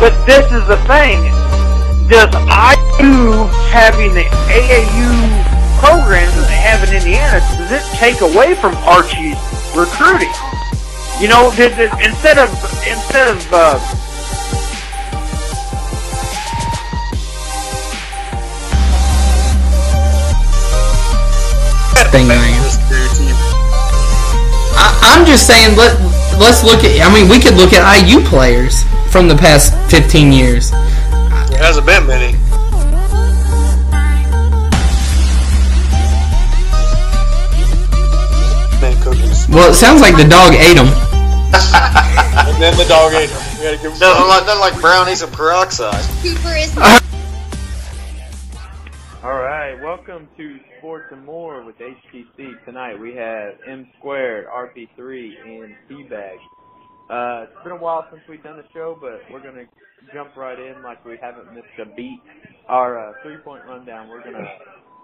But this is the thing. Does IU having the AAU programs that they have in Indiana, does it take away from Archie's recruiting? You know, instead of thing. I'm just saying, let's look at. I mean, we could look at IU players from the past 15 years. There hasn't been many. Well, it sounds like the dog ate them. And then the dog ate them. You gotta give them nothing like brownies and peroxide. Cooper is. All right, welcome to Sports and More with HTC. Tonight we have M Squared, RP3, and Teabag. It's been a while since we've done the show, but we're going to jump right in like we haven't missed a beat. Our three-point rundown, we're going to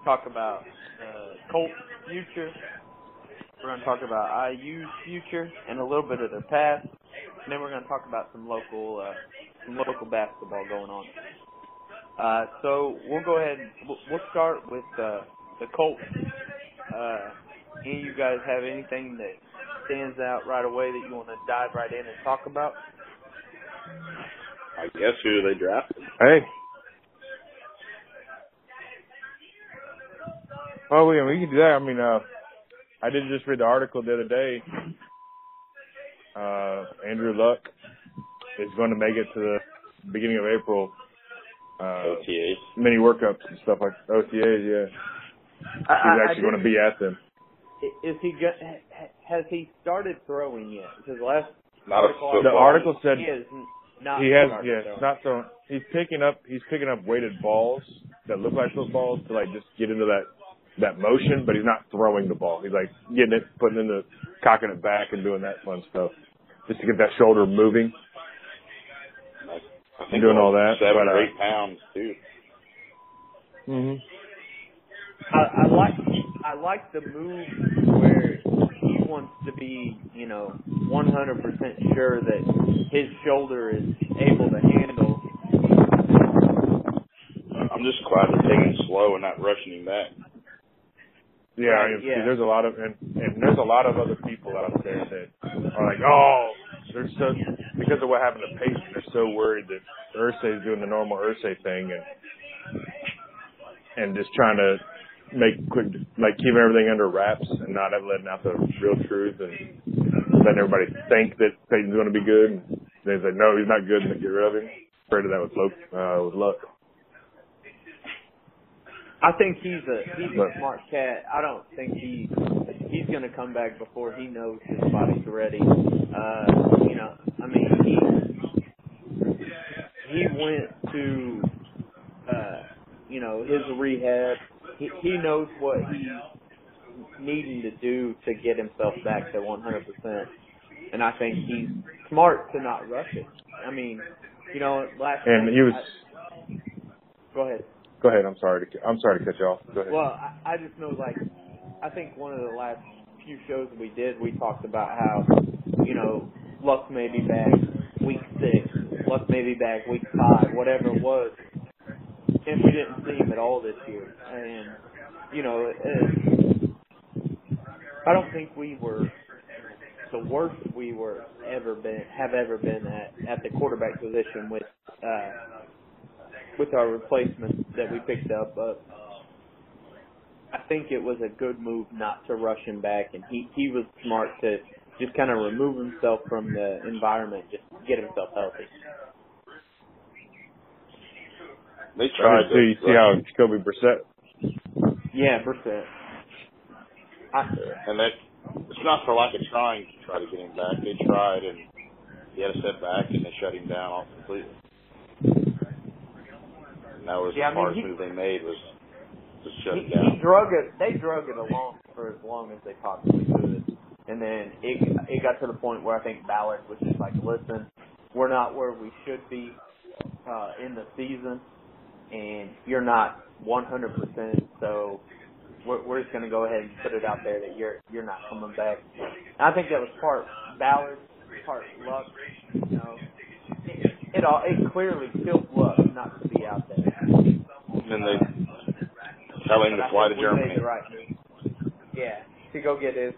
talk about Colts' future. We're going to talk about IU's future and a little bit of their past. And then we're going to talk about some local basketball going on. So we'll go ahead and we'll start with the Colts. Any of you guys have anything that stands out right away that you want to dive right in and talk about? I guess who they drafted. Hey. Well, we can do that. I mean, I did just read the article the other day. Andrew Luck is going to make it to the beginning of April. OTAs. Mini workups and stuff like OTAs, yeah. He's actually going to be at them. Is he? Has he started throwing yet? Because the article said he has. Yeah, not throwing. He's picking up weighted balls that look like footballs to like just get into that motion, but he's not throwing the ball. He's like getting it, putting in the cocking it back and doing that fun stuff just to get that shoulder moving. I think doing all that. 7 or 8 pounds too. Mhm. I like the move where he wants to be, 100% sure that his shoulder is able to handle. I'm just glad they're taking it slow and not rushing him back. Yeah, there's a lot of and there's a lot of other people out there that are like, oh. They're so, because of what happened to Peyton, they're so worried that Irsay is doing the normal Irsay thing and just trying to keep everything under wraps and not letting out the real truth and letting everybody think that Peyton's going to be good. And they say, no, he's not good, and they get rid of him. Afraid of that with Luck. I think he's a smart cat. I don't think he's going to come back before he knows his body's ready. He went to, his rehab. He knows what he's needing to do to get himself back to 100%. And I think he's smart to not rush it. Go ahead. Go ahead. I'm sorry to cut you off. Go ahead. Well, I just know, I think one of the last few shows we did, we talked about how, Luck may be back week 6, Luck may be back week 5, whatever it was, and we didn't see him at all this year. And, I don't think we were the worst we were ever been at the quarterback position with our replacement that we picked up. I think it was a good move not to rush him back, and he was smart to just kind of remove himself from the environment, just get himself healthy. They tried to see how Jacoby Brissett. Yeah, Brissett. And that it's not for lack of trying to try to get him back. They tried, and he had a setback, and they shut him down off completely. And that was the hardest move they made was to shut him down. They drug it along for as long as they possibly could. And then it got to the point where I think Ballard was just like, listen, we're not where we should be in the season, and you're not 100%, so we're just going to go ahead and put it out there that you're not coming back. And I think that was part Ballard, part Luck. it clearly killed Luck not to be out there. Then they tell him to fly to Germany. Right. Yeah, to go get his,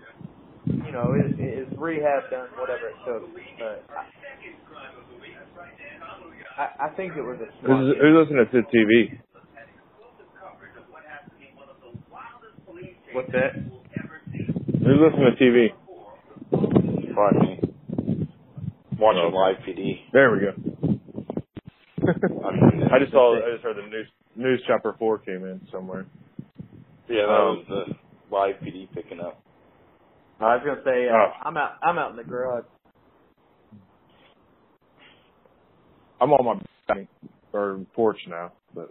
you know, his rehab done, whatever it took. But I think it was a smart game. Who's listening to TV? What's that? Who's listening to TV? Pardon me. Watching live PD. There we go. I just heard the news chopper 4 came in somewhere. Yeah, that was the live PD picking up. I was gonna say I'm out in the garage. I'm on my porch now, but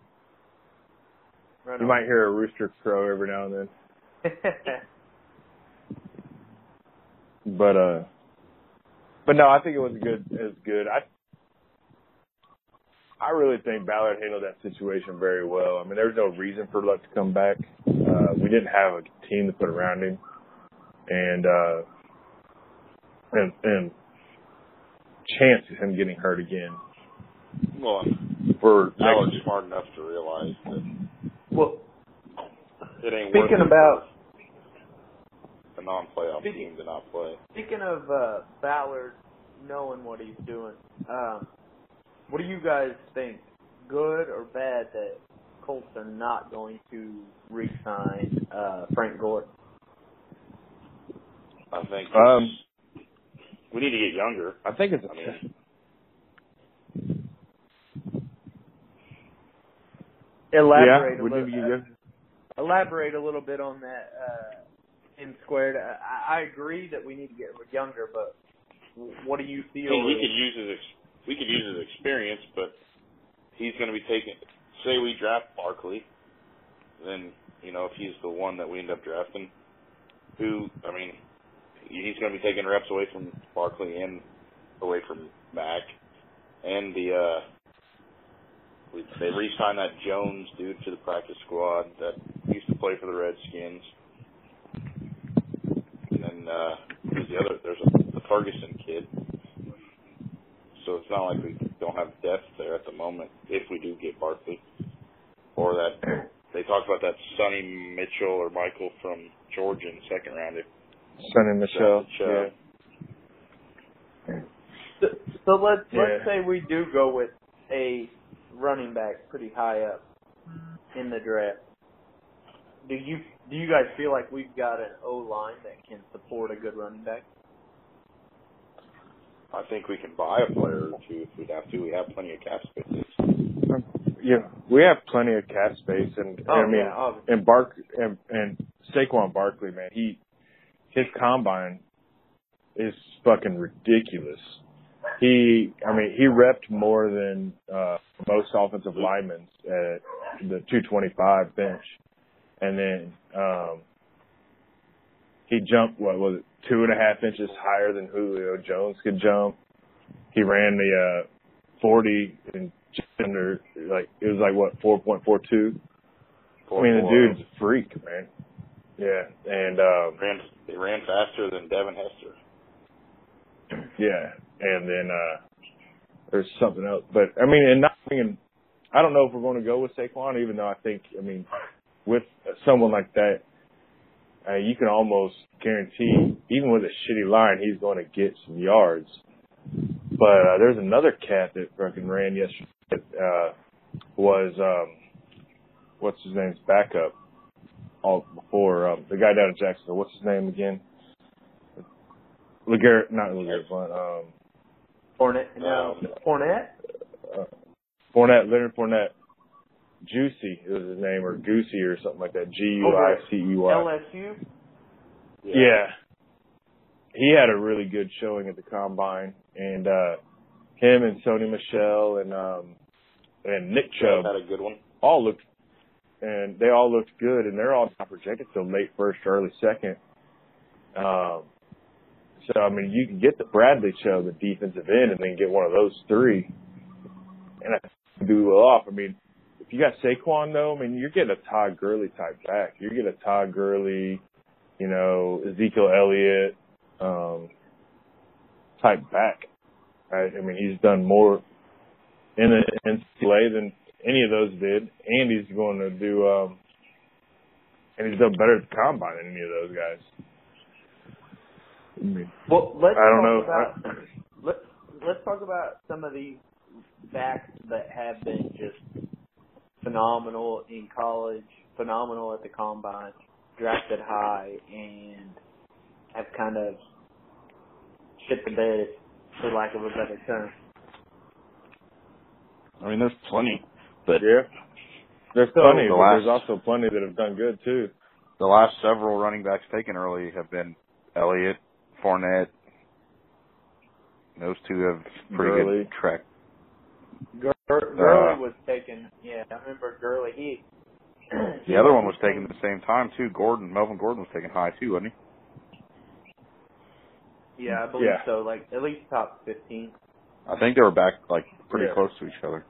right you might hear a rooster crow every now and then. But no, I think it was good. I really think Ballard handled that situation very well. I mean, there was no reason for Luck to come back. We didn't have a team to put around him, and chance of him getting hurt again. Well, Ballard's smart enough to realize that. Well, it ain't speaking about. A non-playoff team to not play. Speaking of Ballard knowing what he's doing, what do you guys think? Good or bad that Colts are not going to re-sign Frank Gore? I think we need to get younger. I think it's. Elaborate a little bit. Elaborate a little bit on that. In squared, I agree that we need to get younger, but what do you feel? I mean, we could use his experience, but he's going to be taken. Say we draft Barkley, then you know if he's the one that we end up drafting, he's going to be taking reps away from Barkley and away from Mack, and they re-signed that Jones dude to the practice squad that used to play for the Redskins. There's the Ferguson kid. So it's not like we don't have depth there at the moment if we do get Barkley. Or that they talked about that Sony Michel or Michael from Georgia in the second round. Sony Michel. Yeah. So let's say we do go with a running back pretty high up in the draft. Do you guys feel like we've got an O-line that can support a good running back? I think we can buy a player or two if we'd have to. We have plenty of cap space. Yeah, we have plenty of cap space, and Saquon Barkley, man, his combine is fucking ridiculous. He repped more than most offensive linemen at the 225 bench. And then he jumped, 2.5 inches higher than Julio Jones could jump. He ran the 40 and just under, it was 4.42? I mean, the dude's a freak, man. Yeah, and... he ran faster than Devin Hester. Yeah, and then there's something else. But, I don't know if we're going to go with Saquon, even though I think, with someone like that, you can almost guarantee, even with a shitty line, he's going to get some yards. But there's another cat that fucking ran yesterday that was, what's his name's backup before, the guy down in Jacksonville. What's his name again? Leonard Fournette. Juicy is his name, or Goosey or something like that. G-U-I-C-E-Y. LSU? Yeah. He had a really good showing at the Combine. And him and Sony Michel and Nick Chubb had a good one. They all looked good, and they're all not projected till late first, early second. You can get the Bradley Chubb, the defensive end, and then get one of those three. And I do well off. If you got Saquon, though, you're getting a Todd Gurley type back. You're getting a Todd Gurley, Ezekiel Elliott type back. Right? He's done more in the NCAA than any of those did, and he's going to do and he's done better at the combine than any of those guys. Well, let's talk about some of these backs that have been just phenomenal in college, phenomenal at the combine, drafted high, and have kind of shit the bed, for lack of a better term. I mean, there's plenty, but yeah, there's plenty. But there's also plenty that have done good too. The last several running backs taken early have been Elliott, Fournette. Those two have pretty good track. Gurley was taken. Yeah, I remember Gurley. The other one was taken at the same time too. Melvin Gordon was taken high too, wasn't he? Yeah, I believe so. Like at least top 15. I think they were back like pretty close to each other.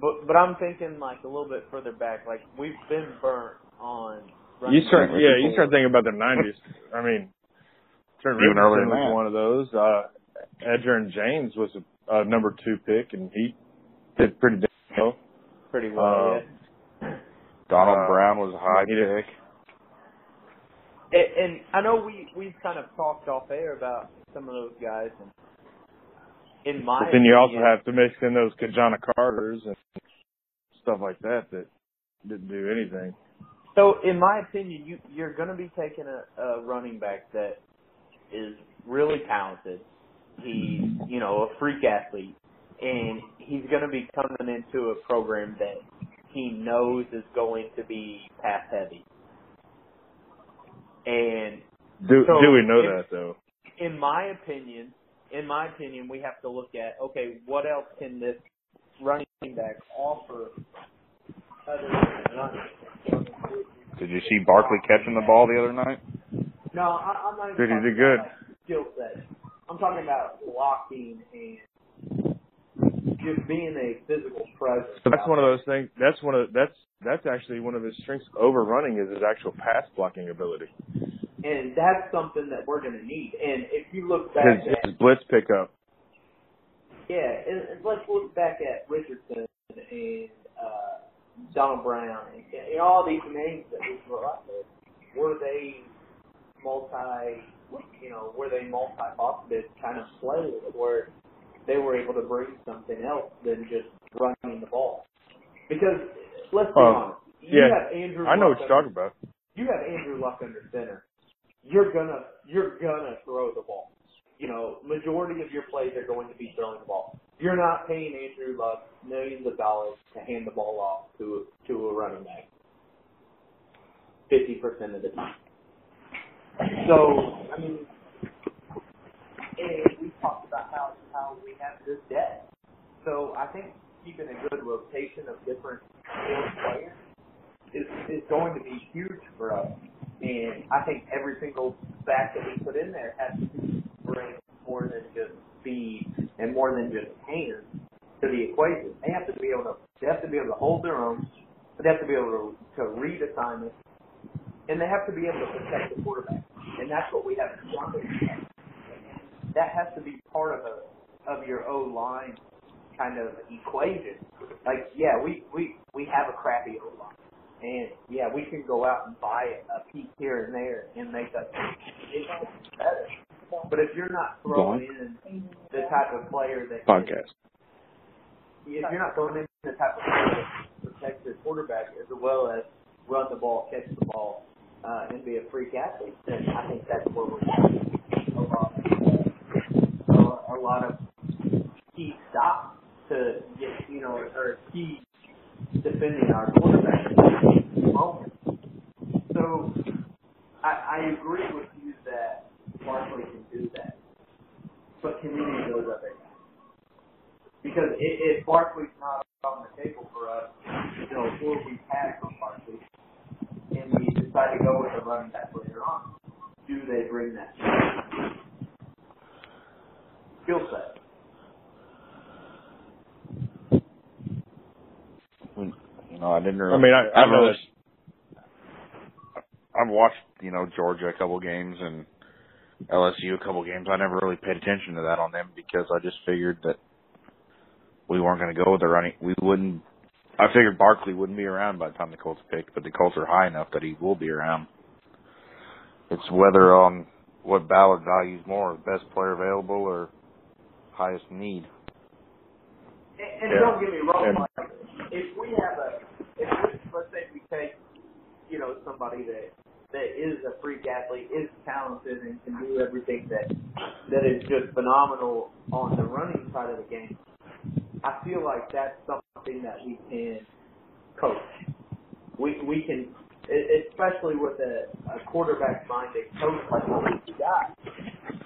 But I'm thinking like a little bit further back. Like we've been burnt on. You start thinking about the 90s. I mean, Trent Richardson was one of those. Edgerrin James was a number 2 pick, and he did pretty well. Donald Brown was a high pick. And I know we've kind of talked off air about some of those guys. And but then you also have to mix in those Kajana Carters and stuff like that didn't do anything. So, in my opinion, you're going to be taking a running back that is really talented. He's, a freak athlete, and he's going to be coming into a program that he knows is going to be pass heavy. And do we know that though? In my opinion, we have to look at what else can this running back offer other than running? Did you see Barkley catching the ball the other night? No, I'm not even talking about skill set. I'm talking about blocking and just being a physical presence. So that's one of those things. That's actually one of his strengths over running is his actual pass blocking ability. And that's something that we're going to need. And if you look back at his blitz pickup. Yeah, and let's look back at Richardson and Donald Brown and all these names that we grew up with. Were they multifaceted kind of players where they were able to bring something else than just running the ball? Because let's be honest, have Andrew. I know what you're talking about. You have Andrew Luck under center. You're gonna throw the ball. Majority of your plays are going to be throwing the ball. You're not paying Andrew Luck millions of dollars to hand the ball off to a running back 50% of the time. So, I mean, and we talked about how we have this debt. So I think keeping a good rotation of different players is going to be huge for us. And I think every single back that we put in there has to bring more than just speed and more than just hands to the equation. They have to be able to hold their own. They have to be able to read assignments. And they have to be able to protect the quarterback. And that's what we have to do. That has to be part of your O-line kind of equation. Like, we have a crappy O-line. And, we can go out and buy a piece here and there and make that better. But if you're not throwing in the type of player that... Podcast. If you're not throwing in the type of player that protects your quarterback as well as run the ball, catch the ball, and be a freak athlete, then I think that's where we're having a lot of key stops to get, or key defending our quarterback at the moment. So I agree with you that Barkley can do that, but can you do those other guys? Because if Barkley's not on the table for us, before we pack on Barkley, and we decide to go with a running back later on, do they bring that skill set? I didn't remember. I know this. I've watched, Georgia a couple games and LSU a couple games. I never really paid attention to that on them because I just figured that we weren't going to go with the running. We wouldn't. I figured Barkley wouldn't be around by the time the Colts picked, but the Colts are high enough that he will be around. It's whether on what Ballard values more, best player available or highest need. And yeah. Don't get me wrong, Mike. If we, let's say we take, somebody that is a freak athlete, is talented, and can do everything that is just phenomenal on the running side of the game, I feel like that's something that we can coach. We can, especially with a quarterback-minded coach like this guy,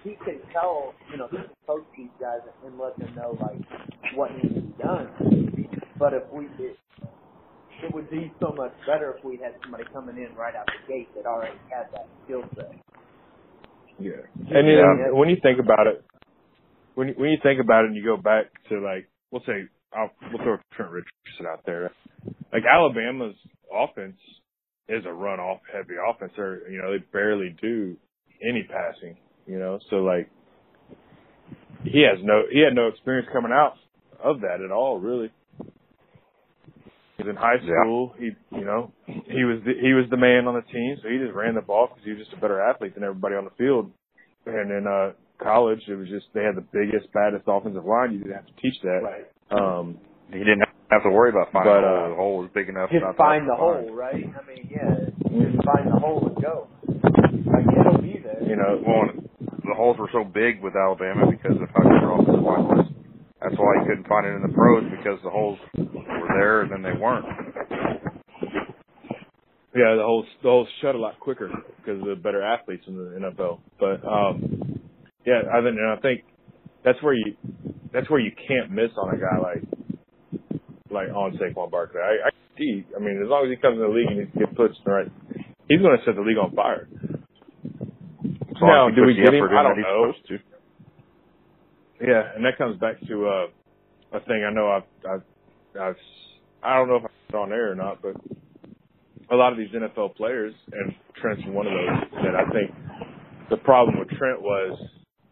he can tell, he can coach these guys and let them know, what needs to be done. But if we did, it would be so much better if we had somebody coming in right out the gate that already had that skill set. Yeah. And when you think about it, when you think about it and you go back to, we'll say, we'll throw Trent Richardson out there. Alabama's offense is a run-heavy offense. Or, they barely do any passing. So he had no experience coming out of that at all, really. He was in high school. Yeah. He was the man on the team, so he just ran the ball because he was just a better athlete than everybody on the field. And in college, it was just they had the biggest, baddest offensive line. You didn't have to teach that. Right. He didn't have to worry about finding the hole was big enough. Just find the hole, right? Just find the hole and go. It'll be there. The holes were so big with Alabama because of how their offensive line was. That's why you couldn't find it in the pros, because the holes were there and then they weren't. Yeah, the holes shut a lot quicker because of the better athletes in the NFL. But I think that's where you can't miss on a guy like on Saquon Barkley. I see. As long as he comes in the league and he gets puts in the right, he's going to set the league on fire. Now, do we get him? I don't know. Yeah, and that comes back to a thing. I know I don't know if I put it on air or not, but a lot of these NFL players, and Trent's one of those, that I think the problem with Trent was,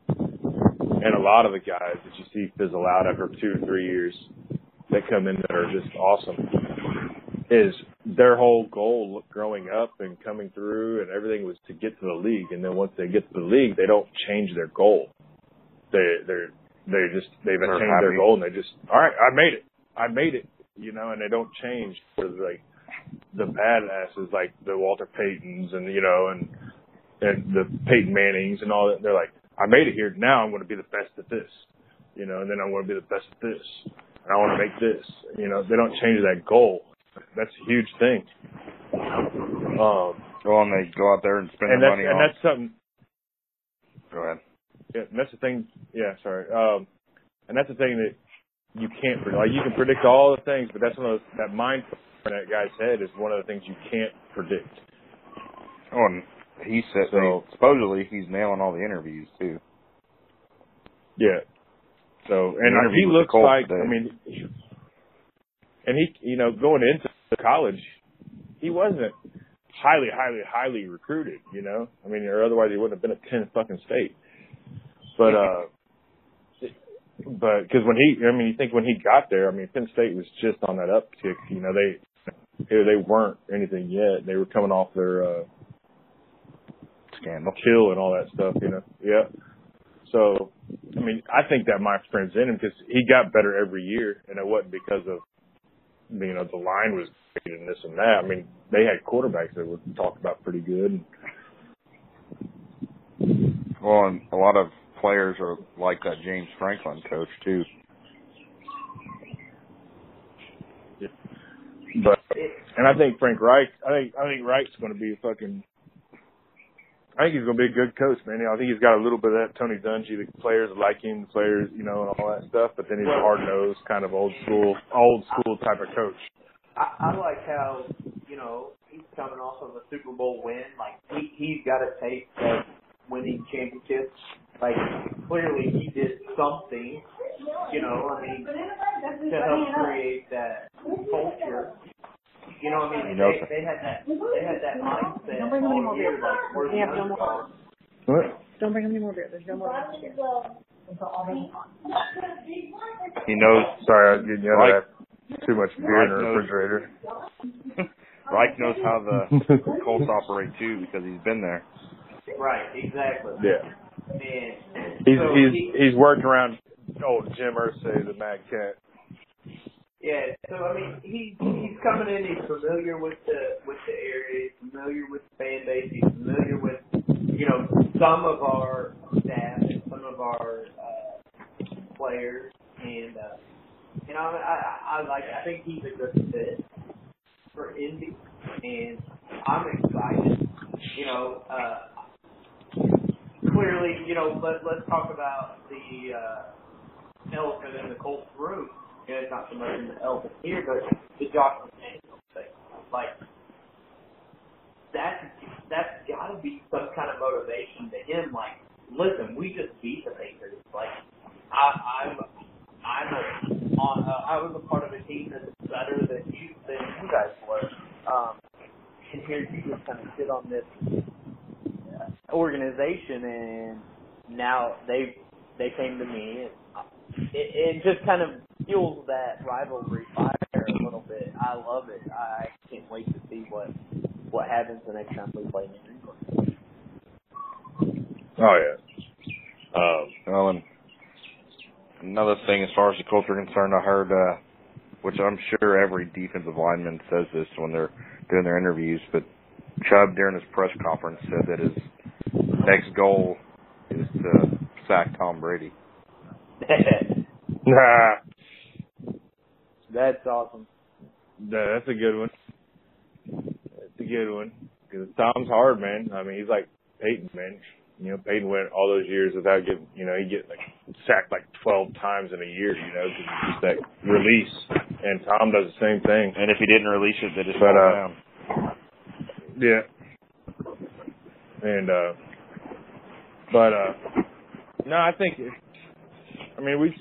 and a lot of the guys that you see fizzle out after 2 or 3 years that come in that are just awesome, is their whole goal growing up and coming through and everything was to get to the league. And then once they get to the league, they don't change their goal. They've attained their goal, and they just, all right, I made it, and they don't change. Like the badasses, like the Walter Paytons and, and the Peyton Mannings and all that. They're like, I made it here. Now I'm going to be the best at this, and then I want to be the best at this, and I want to make this, they don't change that goal. That's a huge thing. Well, and they go out there and spend their money on. And that's something. Go ahead. Yeah, and that's the thing. Yeah, sorry. And that's the thing that you can't predict. You can predict all the things, but that's one of those, that mind in that guy's head is one of the things you can't predict. Oh, and he said supposedly he's nailing all the interviews too. Yeah. So and he looks like today. And he, going into college, he wasn't highly recruited. Or otherwise he wouldn't have been at Penn fucking State. But because you think when he got there, Penn State was just on that uptick. They weren't anything yet. They were coming off their scandal, kill, and all that stuff. Yeah. So, I think that my friend's in him because he got better every year, and it wasn't because of the line was great and this and that. They had quarterbacks that were talked about pretty good. Well, and a lot of players are like that James Franklin coach too. Yeah. And I think Frank Reich. I think Reich's going to be I think he's going to be a good coach, man. I think he's got a little bit of that Tony Dungy. The players like him, and all that stuff. But then he's a hard-nosed, kind of old school type of coach. I like how he's coming off of a Super Bowl win. He's got a taste of winning championships. Clearly he did something, to help create that culture. They had that mindset. Don't bring him any more beer. There's no more beer. until all the way on. He knows. Sorry, I didn't know that. Too much beer in the refrigerator. Reich knows how the Colts operate too because he's been there. Right. Exactly. Yeah. Man. He's worked around old Jim Irsay, the Mad Cat. Yeah, so I mean, he's coming in. He's familiar with the area. He's familiar with the fan base. He's familiar with some of our staff and some of our players. And I think he's a good fit for Indy, and I'm excited. Clearly, let's talk about the elephant in the Colts room. It's not so much in the elephant here, but the Josh McDaniels thing. Like, that's got to be some kind of motivation to him. Like, listen, we just beat the Pacers. Like, I was a part of a team that's better than you guys were. And here you just kind of sit on this organization, and now they came to me, and it just kind of fuels that rivalry fire a little bit. I love it. I can't wait to see what happens the next time we play New England. Oh yeah. And another thing, as far as the Colts are concerned, I heard, which I'm sure every defensive lineman says this when they're doing their interviews, but Chubb during his press conference said that his next goal is to sack Tom Brady. Nah. That's awesome. Yeah, that's a good one. That's a good one. Because Tom's hard, man. I mean, he's like Peyton, man. Peyton went all those years without getting, he get sacked 12 times in a year, because it's that release. And Tom does the same thing. And if he didn't release it, they just fall down. Yeah. And, no, I think, we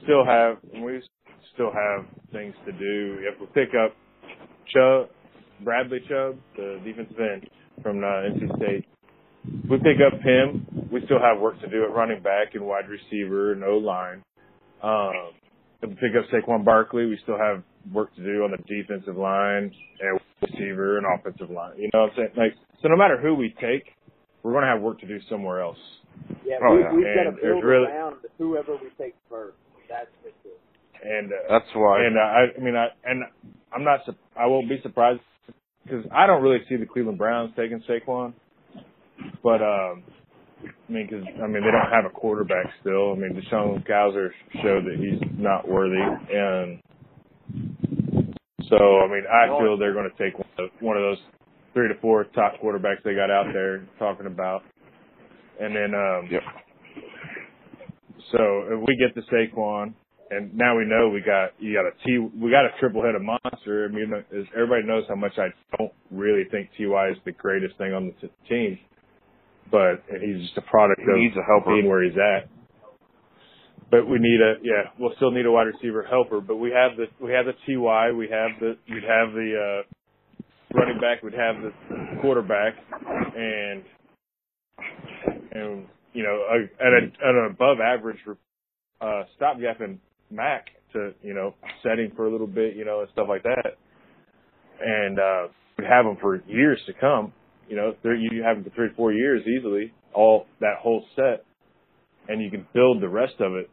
still have things to do. If we pick up Bradley Chubb, the defensive end from NC State, if we pick up him, we still have work to do at running back and wide receiver and O-line. If we pick up Saquon Barkley, we still have work to do on the defensive line and receiver and offensive line. You know what I'm saying? So no matter who we take, we're going to have work to do somewhere else. Yeah, we've got to build around whoever we take first. That's for sure. And that's why. And I won't be surprised because I don't really see the Cleveland Browns taking Saquon. But they don't have a quarterback still. Deshaun Kaiser showed that he's not worthy, and so I feel they're going to take one of those 3 to 4 top quarterbacks they got out there talking about. And then, so if we get the Saquon, and now we know we got a triple header monster. Everybody knows how much I don't really think T.Y. is the greatest thing on the team, but he's just a product of being where he's at. But we need we'll still need a wide receiver helper. But we have the T.Y. We'd have the running back. We'd have the quarterback, and at an above average stopgap and Mac to setting for a little bit, and stuff like that, and we have them for years to come. You have them for 3 to 4 years easily, all that whole set, and you can build the rest of it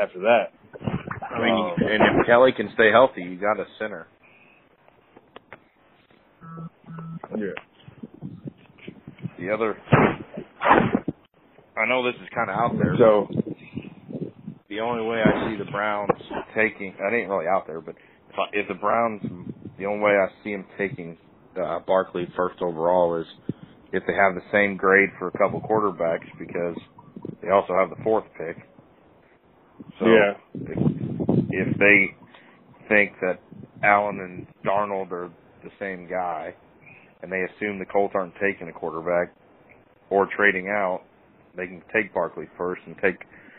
after that. And if Kelly can stay healthy, you got a center. Yeah. The other. I know this is kind of out there. So the only way I see the Browns taking – it ain't really out there, but if the Browns – the only way I see them taking Barkley first overall is if they have the same grade for a couple quarterbacks because they also have the 4th pick. So yeah. If they think that Allen and Darnold are the same guy and they assume the Colts aren't taking a quarterback or trading out, they can take Barkley first and take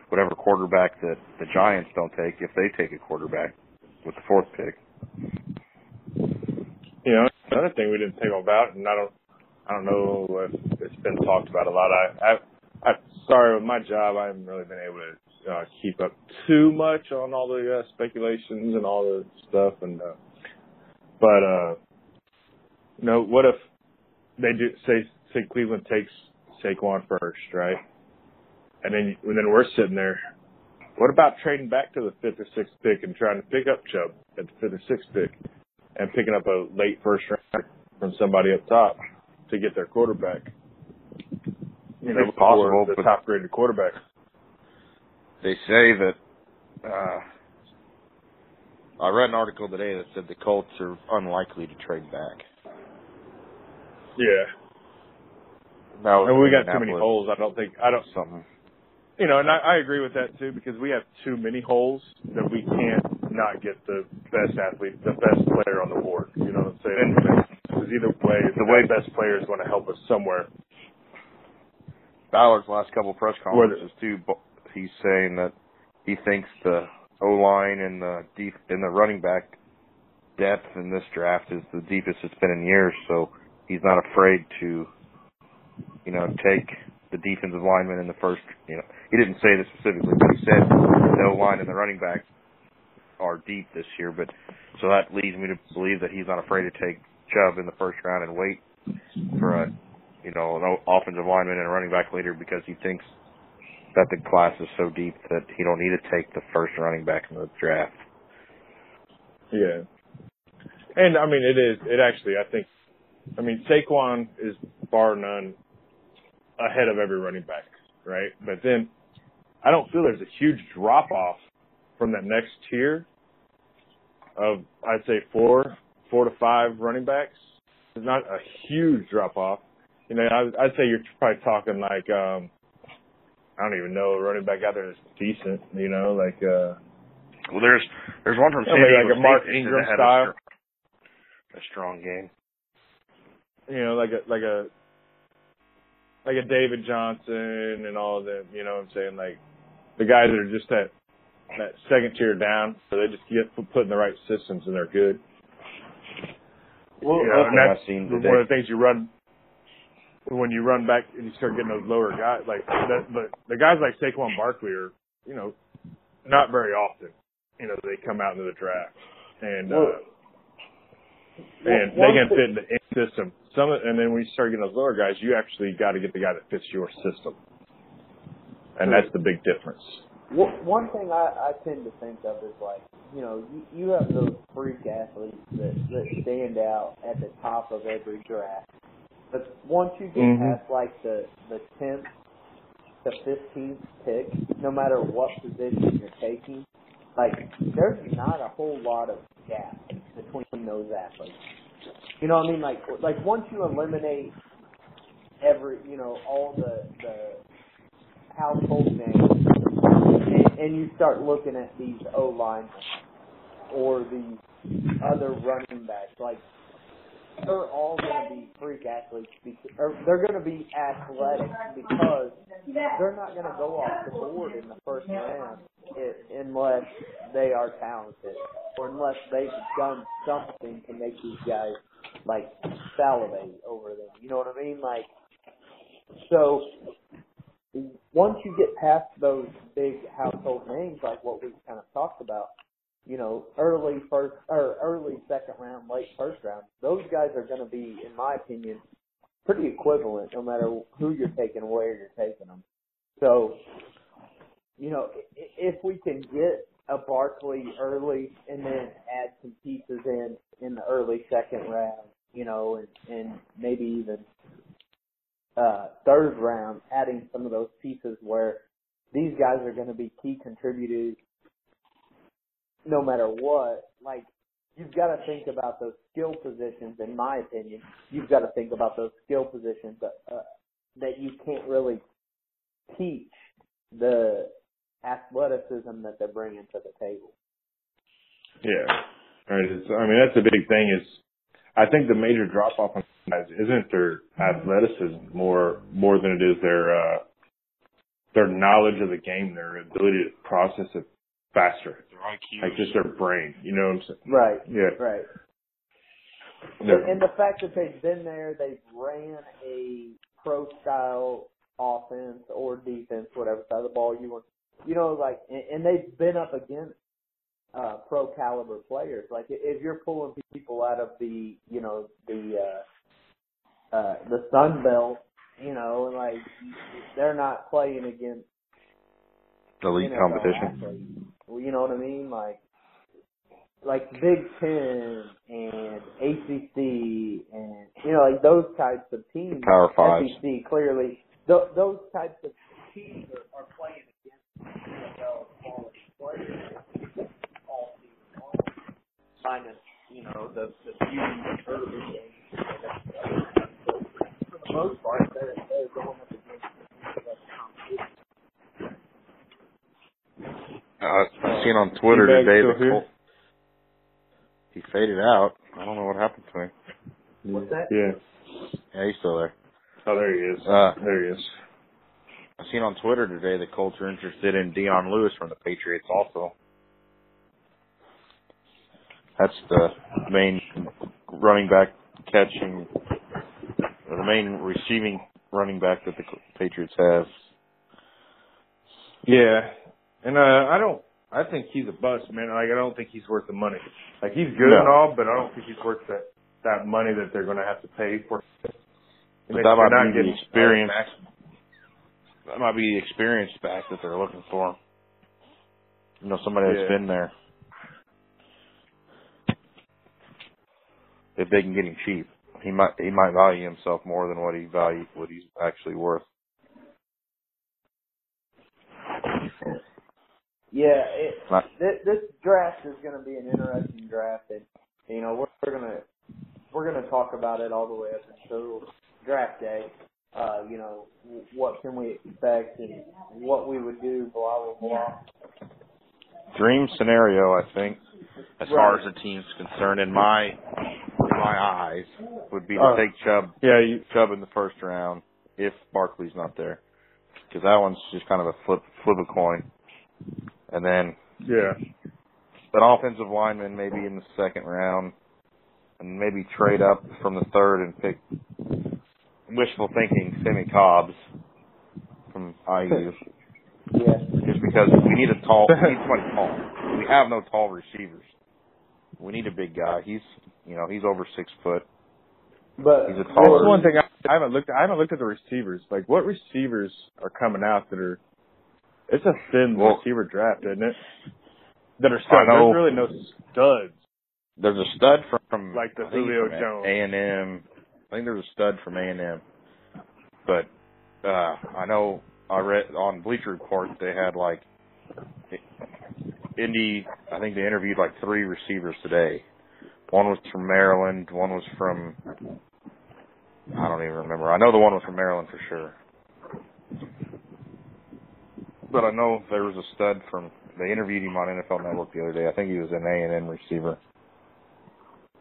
whatever quarterback that the Giants don't take if they take a quarterback with the 4th pick. Another thing we didn't think about, and I don't know if it's been talked about a lot. I sorry, with my job, I haven't really been able to keep up too much on all the speculations and all the stuff. And but you know, what if they do say Cleveland takes Saquon first, right? And then we're sitting there. What about trading back to the 5th or 6th pick and trying to pick up Chubb at the 5th or 6th pick and picking up a late first round from somebody up top to get their quarterback? You know, it's possible, the top graded quarterback. They say that I read an article today that said the Colts are unlikely to trade back. Yeah. And we got too many holes. I don't. Something. You know, and I agree with that too, because we have too many holes that we can't not get the best athlete, the best player on the board. You know what I'm saying? Because either way, the way best player is going to help us somewhere. Ballard's last couple of press conferences too. He's saying that he thinks the O line and the running back depth in this draft is the deepest it's been in years. So he's not afraid to, you know, take the defensive lineman in the first, you know, he didn't say this specifically, but he said the O-line and the running back are deep this year, but so that leads me to believe that he's not afraid to take Chubb in the first round and wait for an offensive lineman and a running back later, because he thinks that the class is so deep that he don't need to take the first running back in the draft. Yeah. And, I mean, Saquon is bar none ahead of every running back, right? But then I don't feel there's a huge drop-off from that next tier of, I'd say, four to five running backs. There's not a huge drop-off. You know, I'd say you're probably talking like, I don't even know, a running back out there that's decent, you know, like. Well, there's one from San Diego like a Mark Ingram style. A strong game. You know, like a David Johnson and all of them, you know what I'm saying? Like the guys that are just that second tier down, so they just get put in the right systems and they're good. Well, you know, that's one of the things you run when you run back and you start getting those lower guys. Like the guys like Saquon Barkley are, you know, not very often, you know, they come out into the draft and they can fit in the end system. And then when you start getting those lower guys, you actually got to get the guy that fits your system. And that's the big difference. One thing I tend to think of is, like, you know, you have those freak athletes that stand out at the top of every draft. But once you get past, like, the 10th to 15th pick, no matter what position you're taking, like, there's not a whole lot of gap between those athletes. You know what I mean? Like once you eliminate every, you know, all the household names, and you start looking at these O-line or these other running backs, like they're all going to be freak athletes, or they're going to be athletic because they're not going to go off the board in the first round unless they are talented or unless they've done something to make these guys, like, salivate over them. You know what I mean? Like, so once you get past those big household names, like what we kind of talked about, you know, early second round, late first round, those guys are going to be, in my opinion, pretty equivalent no matter who you're taking, where you're taking them. So, you know, if we can get a Barkley early and then add some pieces in the early second round, you know, and maybe even third round, adding some of those pieces where these guys are going to be key contributors no matter what, like, you've got to think about those skill positions, in my opinion. You've got to think about those skill positions that you can't really teach the athleticism that they're bringing to the table. Yeah. Right. I mean, that's the big thing is I think the major drop-off on guys isn't their athleticism more than it is their knowledge of the game, their ability to process it faster. Like just their brain, you know what I'm saying? Right. Yeah. Right. And the fact that they've been there, they've ran a pro-style offense or defense, whatever side of the ball you want. You know, like, and they've been up against pro caliber players. Like, if you're pulling people out of the, you know, the Sun Belt, you know, like they're not playing against elite NFL competition. Athletes. Well, you know what I mean? Like Big Ten and ACC and, you know, like those types of teams. Power Five. SEC, clearly. Those types of teams are playing against NFL quality players all season long. Minus, you know, the few early games. For the most part, they're going up against the competition. I've seen on Twitter today that he faded out. I don't know what happened to him. What's that? Yeah, he's still there. Oh, there he is. I've seen on Twitter today the Colts are interested in Dion Lewis from the Patriots also. That's the main running back catching, or the main receiving running back that the Patriots have. Yeah, and I think he's a bust, man. Like, I don't think he's worth the money. Like, he's good and all, but I don't think he's worth that money that they're going to have to pay for. But that might be the experience. That might be the experience back that they're looking for. You know, somebody that's been there. If they can get him cheap, he might value himself more than what he's actually worth. Yeah, this draft is going to be an interesting draft, and you know we're going to talk about it all the way up until draft day. You know, what can we expect and what we would do, blah blah blah. Dream scenario, I think, as far as the team's concerned, in my eyes, would be to take Chubb in the first round if Barkley's not there, because that one's just kind of a flip a coin. And then an offensive lineman maybe in the second round, and maybe trade up from the third and pick, wishful thinking, Sammy Cobbs from IU. Just because we need somebody tall. We have no tall receivers. We need a big guy. He's over 6 foot. But he's a taller. That's one thing I haven't looked at the receivers. Like, what receivers are coming out that are? It's a thin receiver draft, isn't it? That are studs. There's really no studs. There's a stud from like the Julio Jones. A&M. I think there's a stud from A&M. But I know I read on Bleacher Report they had like Indy. I think they interviewed like three receivers today. One was from Maryland. One was from I don't even remember. I know the one was from Maryland for sure. But I know there was a stud from – they interviewed him on NFL Network the other day. I think he was an A&M receiver.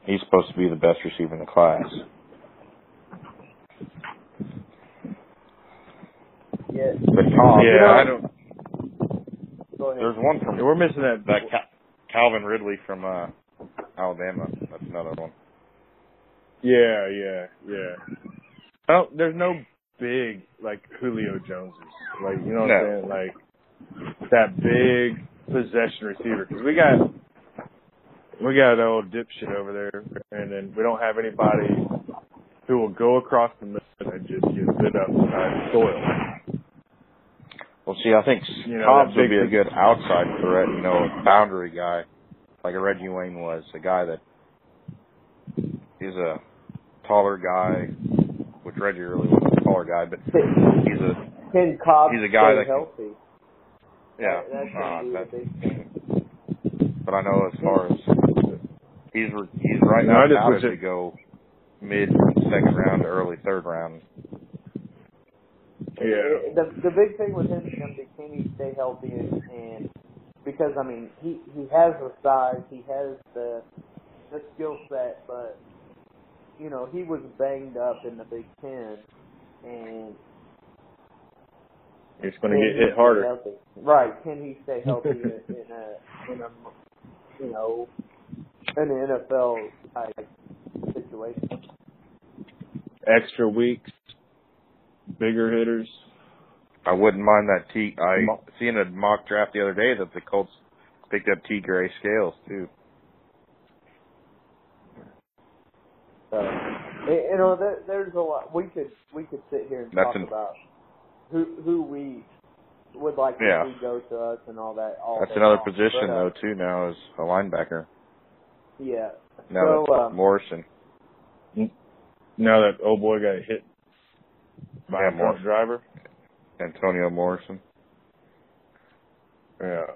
He's supposed to be the best receiver in the class. Yeah. But Tom – I don't – Go ahead. There's one from – we're missing that Calvin Ridley from Alabama. That's another one. Yeah. Oh, there's no – big, like Julio Jones, like, you know what I'm saying, like that big possession receiver. Because we got an old dipshit over there, and then we don't have anybody who will go across the middle and just get lit up by soil. Well, see, I think Cobbs would be a good outside threat, you know, a boundary guy, like a Reggie Wayne was, a guy that is a taller guy, which Reggie really was. Taller guy, but he's a guy that healthy. But I know as far as he's right now about to go mid second round to early third round. Yeah. The big thing with him is going to be, can he stay healthy? And because I mean he has the size, he has the skill set, but you know he was banged up in the Big Ten. And it's going to get hit harder. Healthy. Right. Can he stay healthy in a you know, an NFL type situation? Extra weeks, bigger hitters. I wouldn't mind that T. I seen a mock draft the other day that the Colts picked up T. Gray Scales too. So, you know, there's a lot we could sit here and talk about who we would like to see go to us and all that. That's another position though too now is a linebacker. Yeah. Now so, that Morrison. Now that old boy got hit by a drunk driver. Antonio Morrison. Yeah.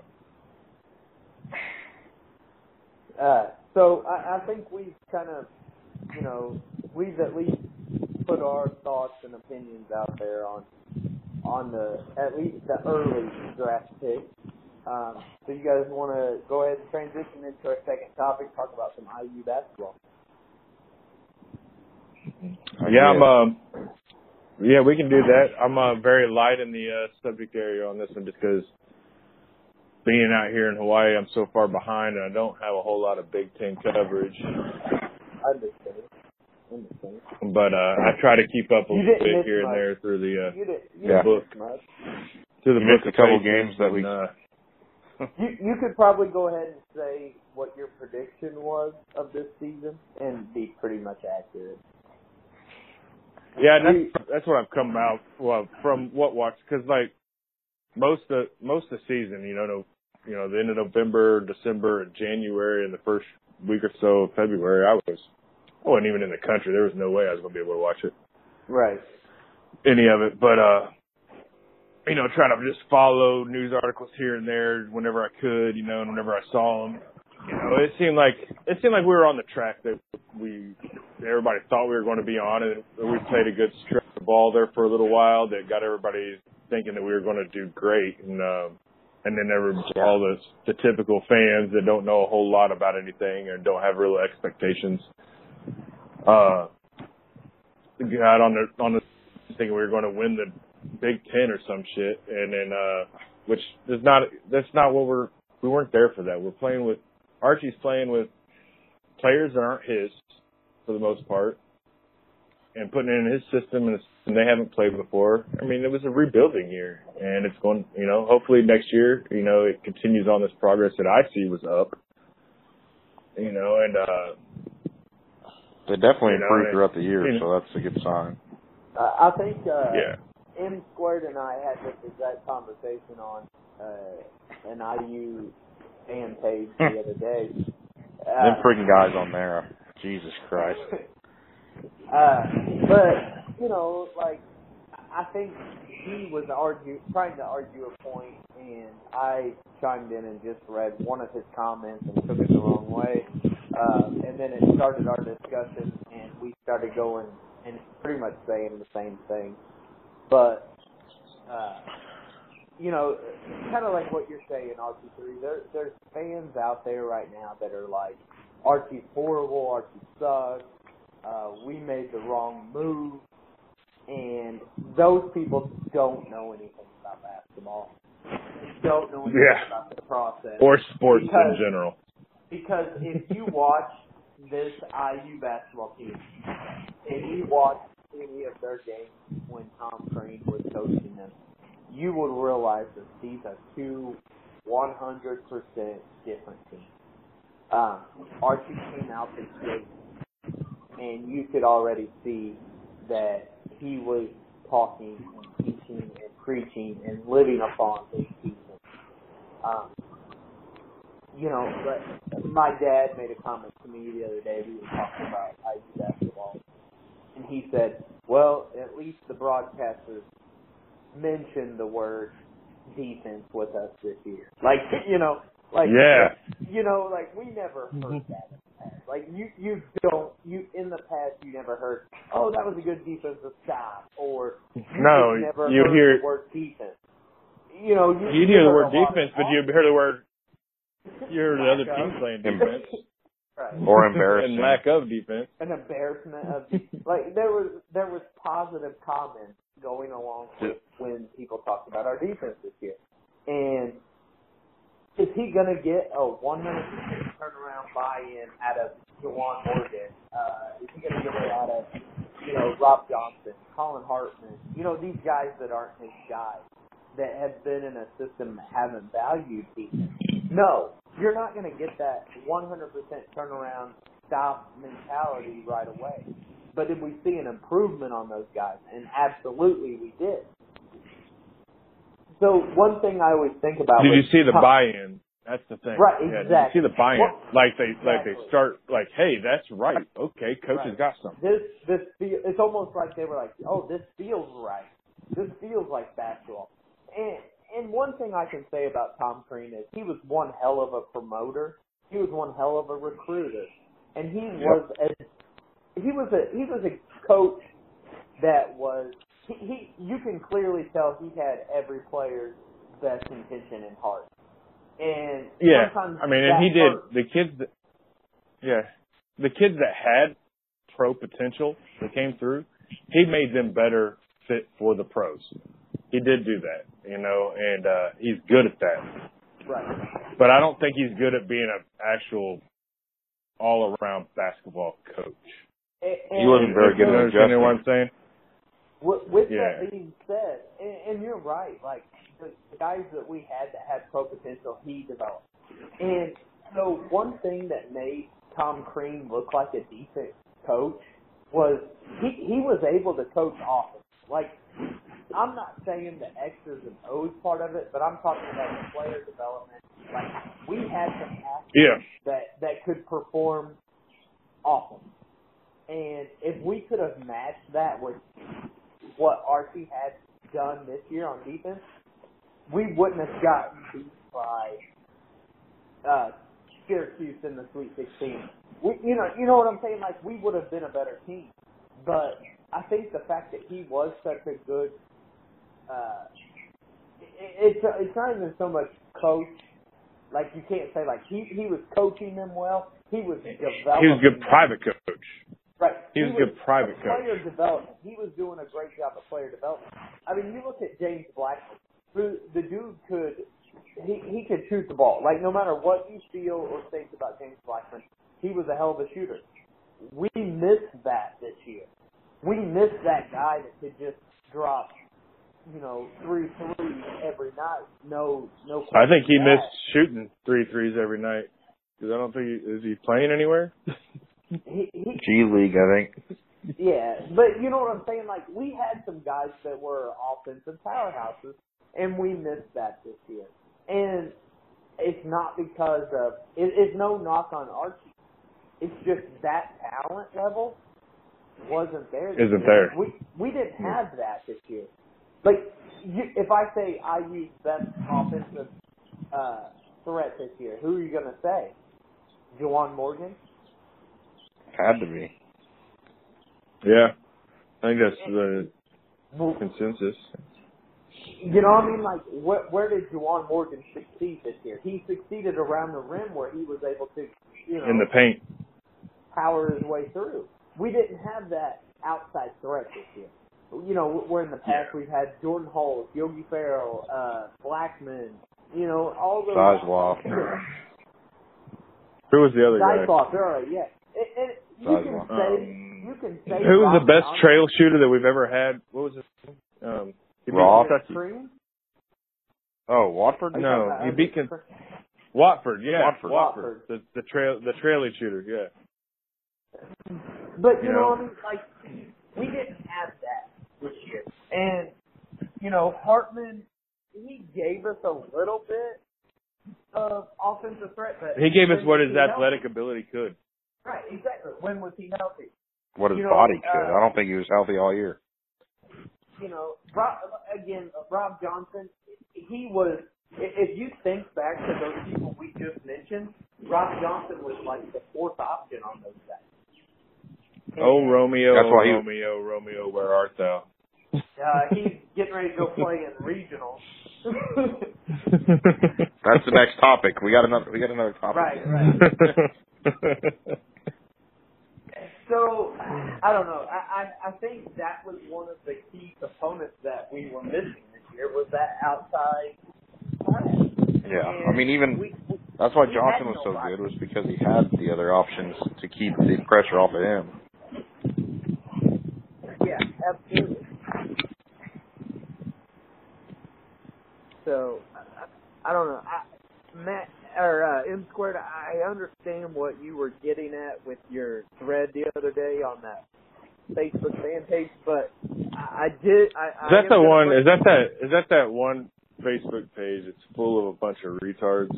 So I think we've kind of, you know, we've at least put our thoughts and opinions out there on the at least the early draft pick. So you guys want to go ahead and transition into our second topic, talk about some IU basketball. Yeah, yeah, we can do that. I'm very light in the subject area on this one just because being out here in Hawaii, I'm so far behind and I don't have a whole lot of Big Ten coverage. I understand. But I try to keep up a little bit here and there through the book. Through the book, a couple games that we. You could probably go ahead and say what your prediction was of this season and be pretty much accurate. Yeah, that's what I've come out from what watch because like most of the season, you know, the end of November, December, and January, and the first week or so of February, I wasn't even in the country. There was no way I was going to be able to watch it, right? Any of it, but you know, trying to just follow news articles here and there whenever I could, you know, and whenever I saw them. You know, it seemed like we were on the track that everybody thought we were going to be on, and we played a good stretch of ball there for a little while that got everybody thinking that we were going to do great, and then all the typical fans that don't know a whole lot about anything and don't have real expectations got on the thinking we were going to win the Big Ten or some shit, and then which is not we weren't there for that. We're playing with. Archie's playing with players that aren't his, for the most part, and putting it in his system, and they haven't played before. I mean, it was a rebuilding year, and it's going, you know, hopefully next year, you know, it continues on this progress that I see was up, you know, and they definitely improved throughout the year, so that's a good sign. I think M Squared and I had this exact conversation on an IU fan page the other day. Them freaking guys on there. Jesus Christ. But, you know, like, I think he was trying to argue a point, and I chimed in and just read one of his comments and took it the wrong way. And then it started our discussion, and we started going and pretty much saying the same thing. But, you know, kind of like what you're saying, Archie 3, there's fans out there right now that are like, Archie's horrible, Archie sucks, we made the wrong move, and those people don't know anything about basketball. They don't know anything about the process. Or sports in general. Because if you watch this IU basketball team, if you watch any of their games when Tom Crean was coaching them, you will realize that these are two 100% different teams. Archie came out this week, and you could already see that he was talking and teaching and preaching and living upon his teaching. You know, but my dad made a comment to me the other day. We were talking about IU basketball, and he said, well, at least the broadcasters mention the word defense with us this year. Like, you know, like, you know, like, we never heard that in the past. Like, you in the past, you never heard, oh, that was a good defensive shot, or you never heard the word defense. You know, you hear the word defense, but you heard the word, you heard the other team playing defense. Right. Or embarrassment. And lack of defense. An embarrassment of defense. Like, there was positive comments going along with when people talked about our defense this year. And is he going to get a 100% turnaround buy-in out of Juwan Morgan? Is he going to get it out of, you know, Rob Johnson, Colin Hartman? You know, these guys that aren't his guys. that have been in a system haven't valued defense. No, you're not going to get that 100% turnaround style mentality right away. But did we see an improvement on those guys? And absolutely we did. So one thing I always think about was... Did you see the buy-in? That's the thing. Right, exactly. Yeah, did you see the buy-in? Well, they start like, hey, that's right. Okay, coach has got something. This it's almost like they were like, oh, this feels right. This feels like basketball. And one thing I can say about Tom Crean is he was one hell of a promoter. He was one hell of a recruiter. And he was a coach that was you can clearly tell he had every player's best intention in heart. And sometimes the kids that had pro potential that came through, he made them better fit for the pros. He did do that, and he's good at that. Right. But I don't think he's good at being an actual all-around basketball coach. He wasn't very good at adjusting. You know what I'm saying? That being said, and you're right, like the guys that we had that had pro potential, he developed. And so one thing that made Tom Crean look like a decent coach was he was able to coach offense. Like, I'm not saying the X's and O's part of it, but I'm talking about the player development. Like, we had some athletes that could perform awesome. And if we could have matched that with what Archie had done this year on defense, we wouldn't have gotten beat by Syracuse in the Sweet 16. You know what I'm saying? Like, we would have been a better team. But I think the fact that he was such a good it's not even so much coach. Like, you can't say, like, he was coaching them well. He was developing. He was a good private coach. Right. He was a good private coach. Player development. He was doing a great job of player development. I mean, you look at James Blackman. The dude he could shoot the ball. Like, no matter what you feel or think about James Blackman, he was a hell of a shooter. We missed that this year. We missed that guy that could just drop, 3 threes every night. No. I think he missed shooting 3 threes every night because I don't think is he playing anywhere? G League, I think. Yeah, but you know what I'm saying? Like, we had some guys that were offensive powerhouses, and we missed that this year. And it's not because of it's no knock on Archie. It's just that talent level wasn't there. Isn't there? We didn't have that this year. Like, if I say IU's best offensive threat this year, who are you going to say? Juwan Morgan? Had to be. Yeah. I think that's the consensus. You know what I mean? Like, where did Juwan Morgan succeed this year? He succeeded around the rim where he was able to, in the paint. Power his way through. We didn't have that outside threat this year. Where in the past we've had Jordan Hall, Yogi Ferrell, Blackman, all those. Sajwal. Who was the other guy? Sajwal, right, yeah. You can say who was the best trail shooter that we've ever had? What was his name? Rob Johnson. Oh, Watford? No, he beat Watford. Yeah, Watford. The trailing shooter. Yeah. But you know, I mean, like, we didn't have that this year, and Hartman, he gave us a little bit of offensive threat, but he gave us what his athletic ability could. Right, exactly. When was he healthy? What his body could. I don't think he was healthy all year. Rob Johnson, he was. If you think back to those people we just mentioned, Rob Johnson was like the fourth option on those guys. And Romeo, where art thou? He's getting ready to go play in regionals. That's the next topic. We got another topic. Right. So, I don't know. I think that was one of the key components that we were missing this year was that outside threat. Yeah, and I mean, that's why Johnson was so good was because he had the other options to keep the pressure off of him. Yeah, absolutely. M-squared, I understand what you were getting at with your thread the other day on that Facebook fan page, but Is that one Facebook page? It's full of a bunch of retards.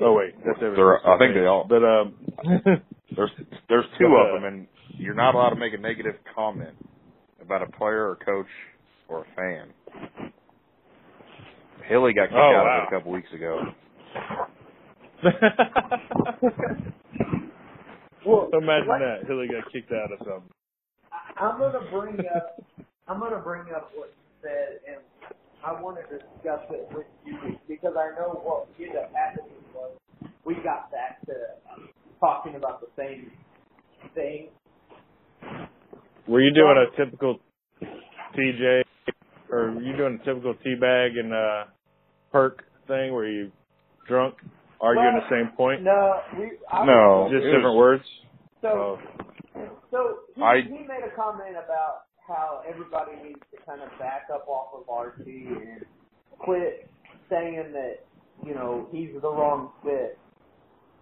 Oh wait, that's I think they all. But there's two of them, and you're not allowed to make a negative comment about a player or coach or a fan. Hilly got kicked out of it a couple weeks ago. Well, imagine that. Hilly got kicked out of something. I'm gonna bring up what you said, and I want to discuss it with you because I know what ended up happening was we got back to talking about the same thing. Were you doing a typical TJ, or were you doing a typical teabag and perk thing? Were you drunk, arguing the same point? No, just different words. So he made a comment about how everybody needs to kind of back up off of Archie and quit saying that, you know, he's the wrong fit.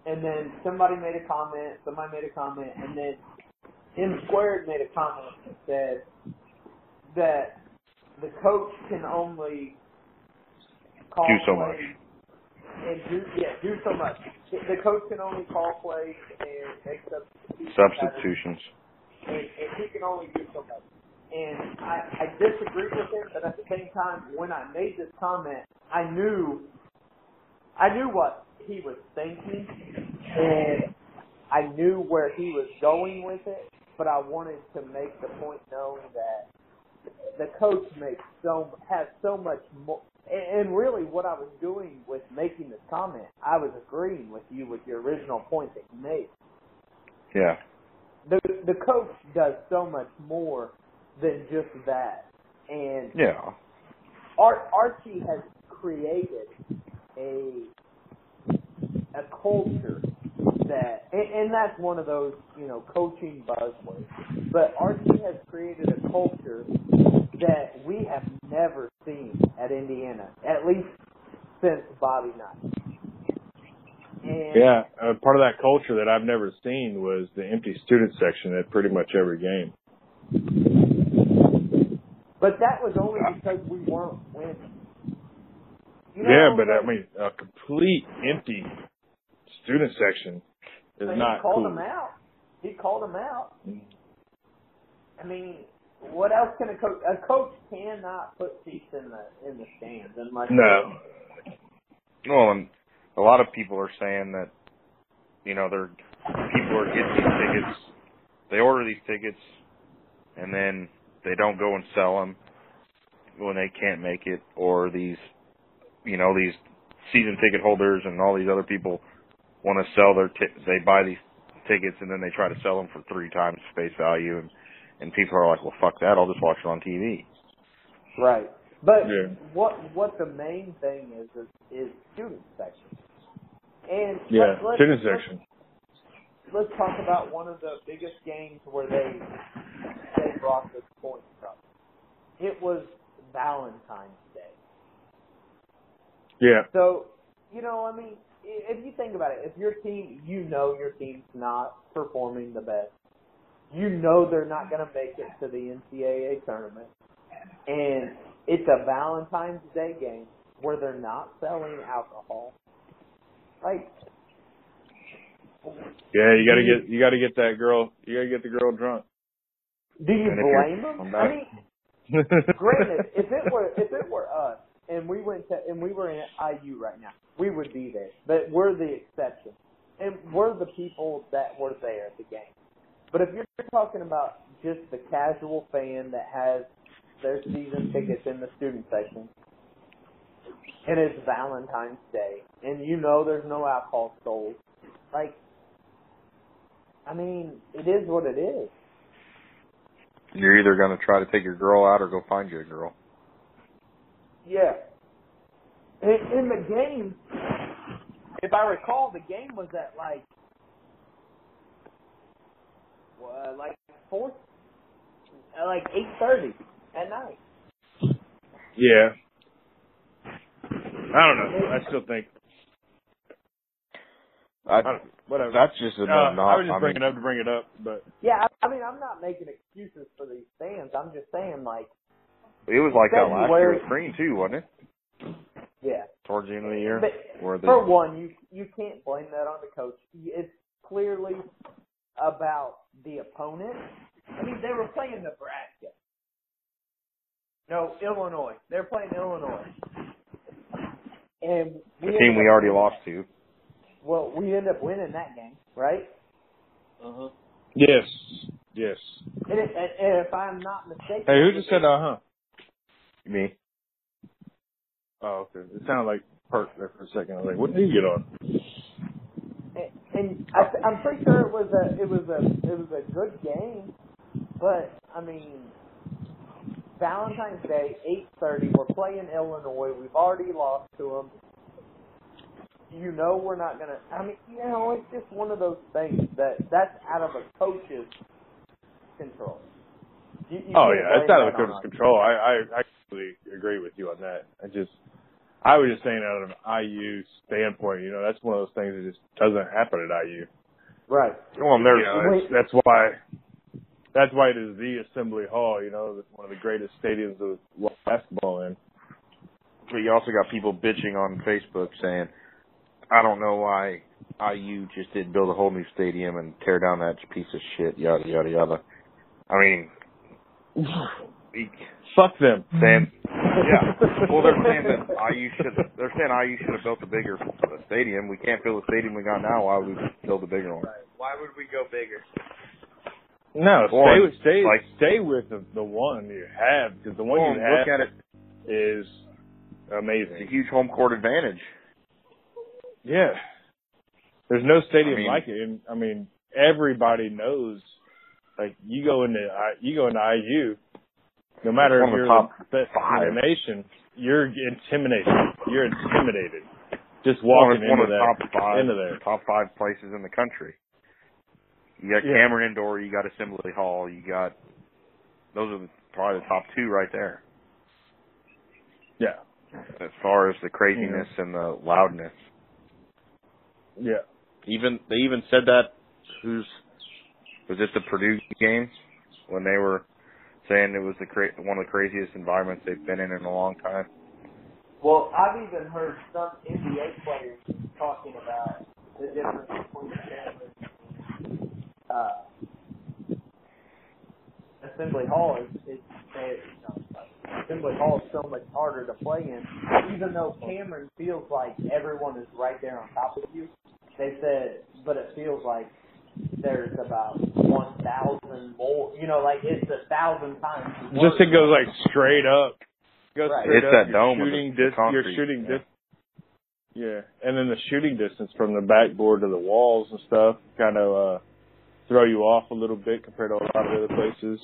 And then somebody made a comment, and then M Squared made a comment that said that the coach can only call do so much. The coach can only call plays and make substitutions. And he can only do so much. And I disagree with him, but at the same time, when I made this comment, I knew what he was thinking, and I knew where he was going with it, but I wanted to make the point known that the coach has so much more. And really what I was doing with making this comment, I was agreeing with you with your original point that you made. Yeah. The coach does so much more than just that. And yeah. Archie has created a culture that, and that's one of those, you know, coaching buzzwords, but Archie has created a culture that we have never seen at Indiana, at least since Bobby Knight. And yeah, part of that culture that I've never seen was the empty student section at pretty much every game. But that was only because we weren't winning. You know I mean, a complete empty student section is not cool. He called him out. I mean, what else can a coach? A coach cannot put seats in the stands unless. No. Well, and a lot of people are saying that, you know, people are getting these tickets. They order these tickets, and then they don't go and sell them when they can't make it, or these, you know, these season ticket holders and all these other people want to sell their tickets. They buy these tickets and then they try to sell them for 3 times face value, and people are like, well, fuck that, I'll just watch it on TV. Right. But what the main thing is student section. And student section. Let's talk about one of the biggest games where they brought this point up. It was Valentine's Day. Yeah. So, you know, I mean, if you think about it, if your team, you know your team's not performing the best, you know they're not going to make it to the NCAA tournament, and it's a Valentine's Day game where they're not selling alcohol. Like, yeah, you got to get that girl. You got to get the girl drunk. Do you blame them? I mean, granted, if it were us and we were in IU right now, we would be there. But we're the exception, and we're the people that were there at the game. But if you're talking about just the casual fan that has their season tickets in the student section, and it's Valentine's Day, and you know there's no alcohol sold, like, I mean, it is what it is. You're either going to try to take your girl out or go find your girl. Yeah. In the game, if I recall, the game was at like 4, like 8:30 at night. Yeah. I don't know. I still think Whatever. That's just enough. I was just bringing it up. But yeah, I mean, I'm not making excuses for these fans. I'm just saying, like, it was like that last year with Crean too, wasn't it? Yeah. Towards the end of the year. For one, you can't blame that on the coach. It's clearly about the opponent. I mean, they were playing Nebraska. No, Illinois. They're playing Illinois. And the team we already lost to. Well, we end up winning that game, right? Uh-huh. Yes. And if I'm not mistaken. Hey, who just said uh-huh? Me. Oh, okay. It sounded like Perk there for a second. I was like, what did he get on? And I'm pretty sure it was a good game, but I mean, Valentine's Day, 8:30. We're playing Illinois. We've already lost to them. You know we're not gonna. I mean, you know, it's just one of those things that's out of a coach's control. You oh yeah, it's out of a coach's control. I completely agree with you on that. I was just saying out of an IU standpoint, you know, that's one of those things that just doesn't happen at IU. Right. Well, that's why it is the Assembly Hall, you know, one of the greatest stadiums of basketball in. But you also got people bitching on Facebook saying, I don't know why IU just didn't build a whole new stadium and tear down that piece of shit, yada, yada, yada. I mean, fuck them, Sam. Yeah. Well, they're saying IU should have built a bigger stadium. We can't fill the stadium we got now. Why would we build a bigger one? Right. Why would we go bigger? No, stay with the one you have, because the one you have is amazing. It's a huge home court advantage. Yeah. There's no stadium like it. And, I mean, everybody knows. Like, you go into IU, no matter if you're the best in the nation, you're intimidated. Just walking into there. Top five places in the country. You got Cameron Indoor, you got Assembly Hall, you got probably the top two right there. Yeah. As far as the craziness and the loudness. Yeah. They even said that. Was this the Purdue game when they were saying it was one of the craziest environments they've been in a long time? Well, I've even heard some NBA players talking about the difference between Assembly Hall. Assembly Hall is so much harder to play in, even though Cameron feels like everyone is right there on top of you. They said, but it feels like there's about 1,000 more. You know, like it's 1,000 times. Just it goes like straight up. That dome. You're shooting, and then the shooting distance from the backboard to the walls and stuff kind of throw you off a little bit compared to a lot of other places.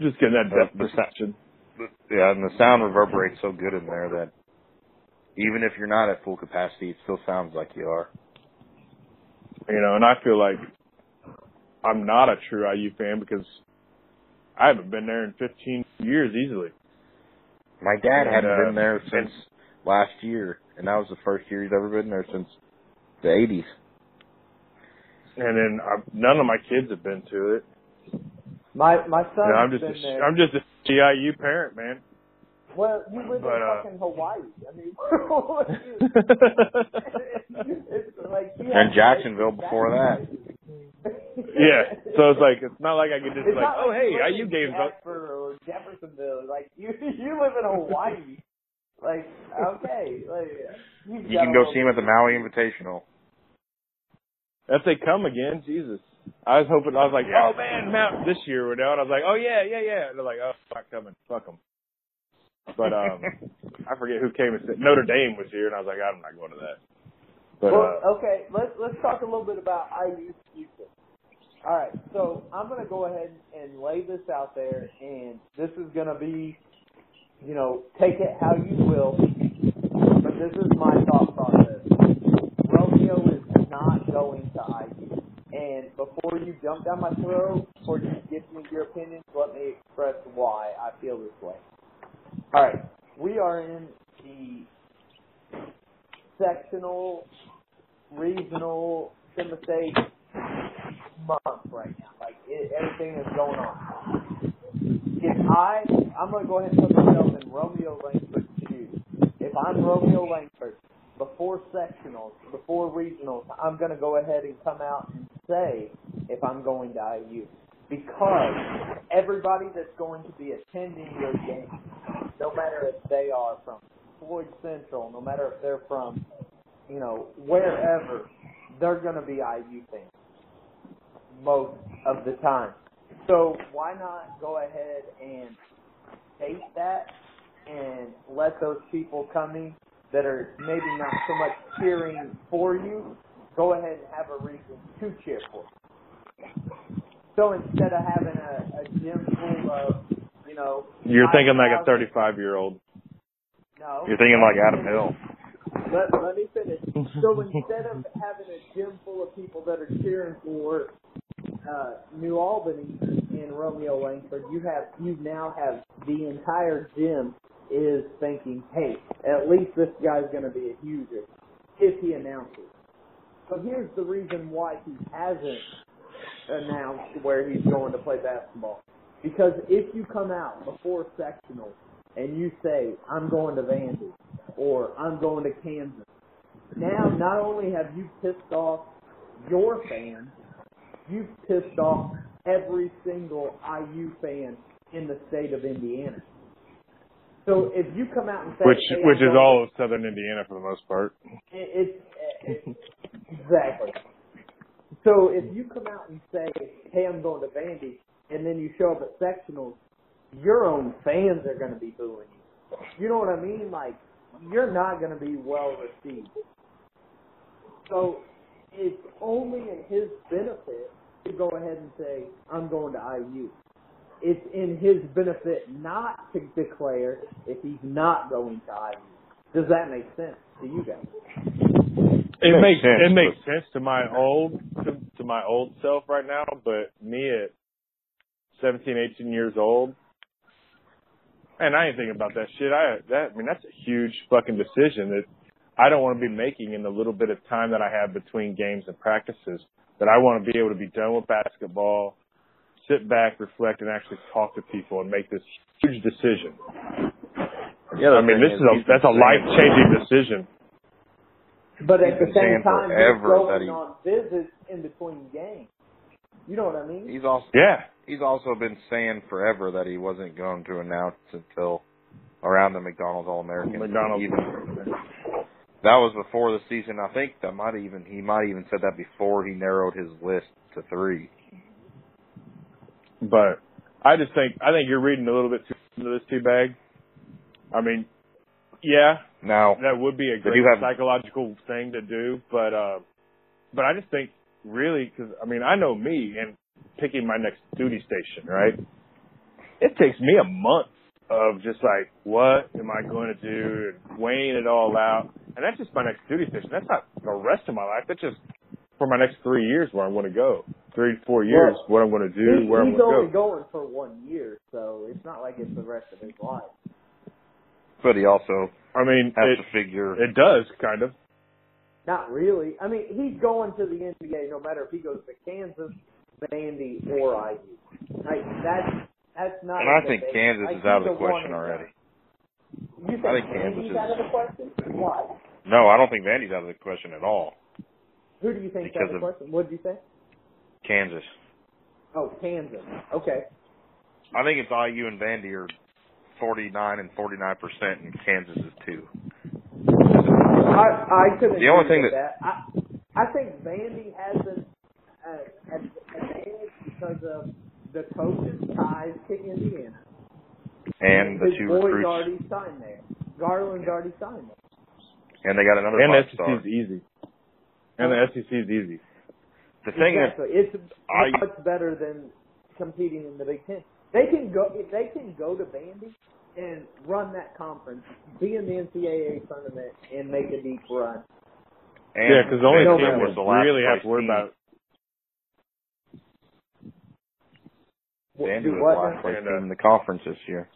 Just getting that depth perception. Yeah, and the sound reverberates so good in there that even if you're not at full capacity, it still sounds like you are. You know, and I feel like I'm not a true IU fan because I haven't been there in 15 years easily. My dad hadn't been there since last year, and that was the first year he's ever been there since the 80s. And then none of my kids have been to it. My son. You know, I'm just a CIU parent, man. Well, you live in fucking Hawaii. I mean, and Jacksonville before that. Yeah, so it's like it's not like I could just it's like, oh like hey, IU games up for Jeffersonville. Like you live in Hawaii. Like okay, like, you can go see them at the Maui Invitational. If they come again, Jesus. I was like, oh man, Mount this year we're down. I was like, oh yeah. And they're like, oh, not coming, fuck them. But I forget who came and said Notre Dame was here, and I was like, I'm not going to that. But, okay, let's talk a little bit about IU's future. All right, so I'm going to go ahead and lay this out there, and this is going to be, you know, take it how you will, but this is my thought process. Romeo is not going to IU. And before you jump down my throat or you give me your opinions, let me express why I feel this way. All right, we are in the sectional, regional, semi-state month right now. Like, everything is going on. I'm going to go ahead and put myself in Romeo Langford's shoes. If I'm Romeo Langford, before sectionals, before regionals, I'm going to go ahead and come out and say if I'm going to IU. Because everybody that's going to be attending your game, no matter if they are from Floyd Central, no matter if they're from, you know, wherever, they're going to be IU fans most of the time. So why not go ahead and state that and let those people coming that are maybe not so much cheering for you, go ahead and have a reason to cheer for you. So instead of having a gym full of, you know... You're thinking like a 35-year-old. No. You're thinking like Adam Hill. Let me finish. So instead of having a gym full of people that are cheering for New Albany and Romeo Langford, you now have the entire gym is thinking, hey, at least this guy's going to be a huger if he announces. So here's the reason why he hasn't announced where he's going to play basketball. Because if you come out before sectional and you say, I'm going to Vandy or I'm going to Kansas, now not only have you pissed off your fans, you've pissed off every single IU fan in the state of Indiana. So if you come out and say... Which is all of southern Indiana for the most part. Exactly. So if you come out and say, hey, I'm going to Vandy, and then you show up at sectionals, your own fans are going to be booing you. You know what I mean? Like, you're not going to be well received. So it's only in his benefit to go ahead and say, I'm going to IU. It's in his benefit not to declare if he's not going to IU. Does that make sense to you guys? It makes sense to my old self right now, but me at 17, 18 years old, man, I ain't thinking about that shit. That's a huge fucking decision that I don't want to be making in the little bit of time that I have between games and practices. That I want to be able to be done with basketball, sit back, reflect, and actually talk to people and make this huge decision. Yeah, I mean, that's a life-changing decision. But at the same time, he's going on visits in between games. You know what I mean? He's also been saying forever that he wasn't going to announce until around the McDonald's All-American. That was before the season. I think that he might even said that before he narrowed his list to three. But I think you're reading a little bit too into this tea bag. I mean, yeah, now, that would be a great psychological thing to do, but I just think really because I mean I know me and picking my next duty station, right? It takes me a month of just like what am I going to do and weighing it all out, and that's just my next duty station. That's not the rest of my life. That's just for my next 3 years where I want to go. 3 to 4 years, well, what I'm going to do, where I'm going to go. He's only going for 1 year, so it's not like it's the rest of his life. But he also, I mean, has to figure. It does, kind of. Not really. I mean, he's going to the NBA no matter if he goes to Kansas, Vandy, or IU. Like, that's not. And I think Kansas is out of the question already. You think Kansas is out of the question? Why? No, I don't think Vandy's out of the question at all. Who do you think is out of the question? What did you say? Kansas. Oh, Kansas. Okay. I think it's IU and Vandy are 49 and 49%, and Kansas is 2. I couldn't agree with that. I think Vandy has an advantage because of the coach's ties to Indiana. And the two recruits. Boyd's already signed there. Garland's already signed there. And they got another five-star. And the SEC is easy. The thing is, it's much better than competing in the Big Ten. They can go to Vandy and run that conference, be in the NCAA tournament, and make a deep run. And yeah, because the only team was the last really have to worry about. Vandy was the last place team in the conference this year.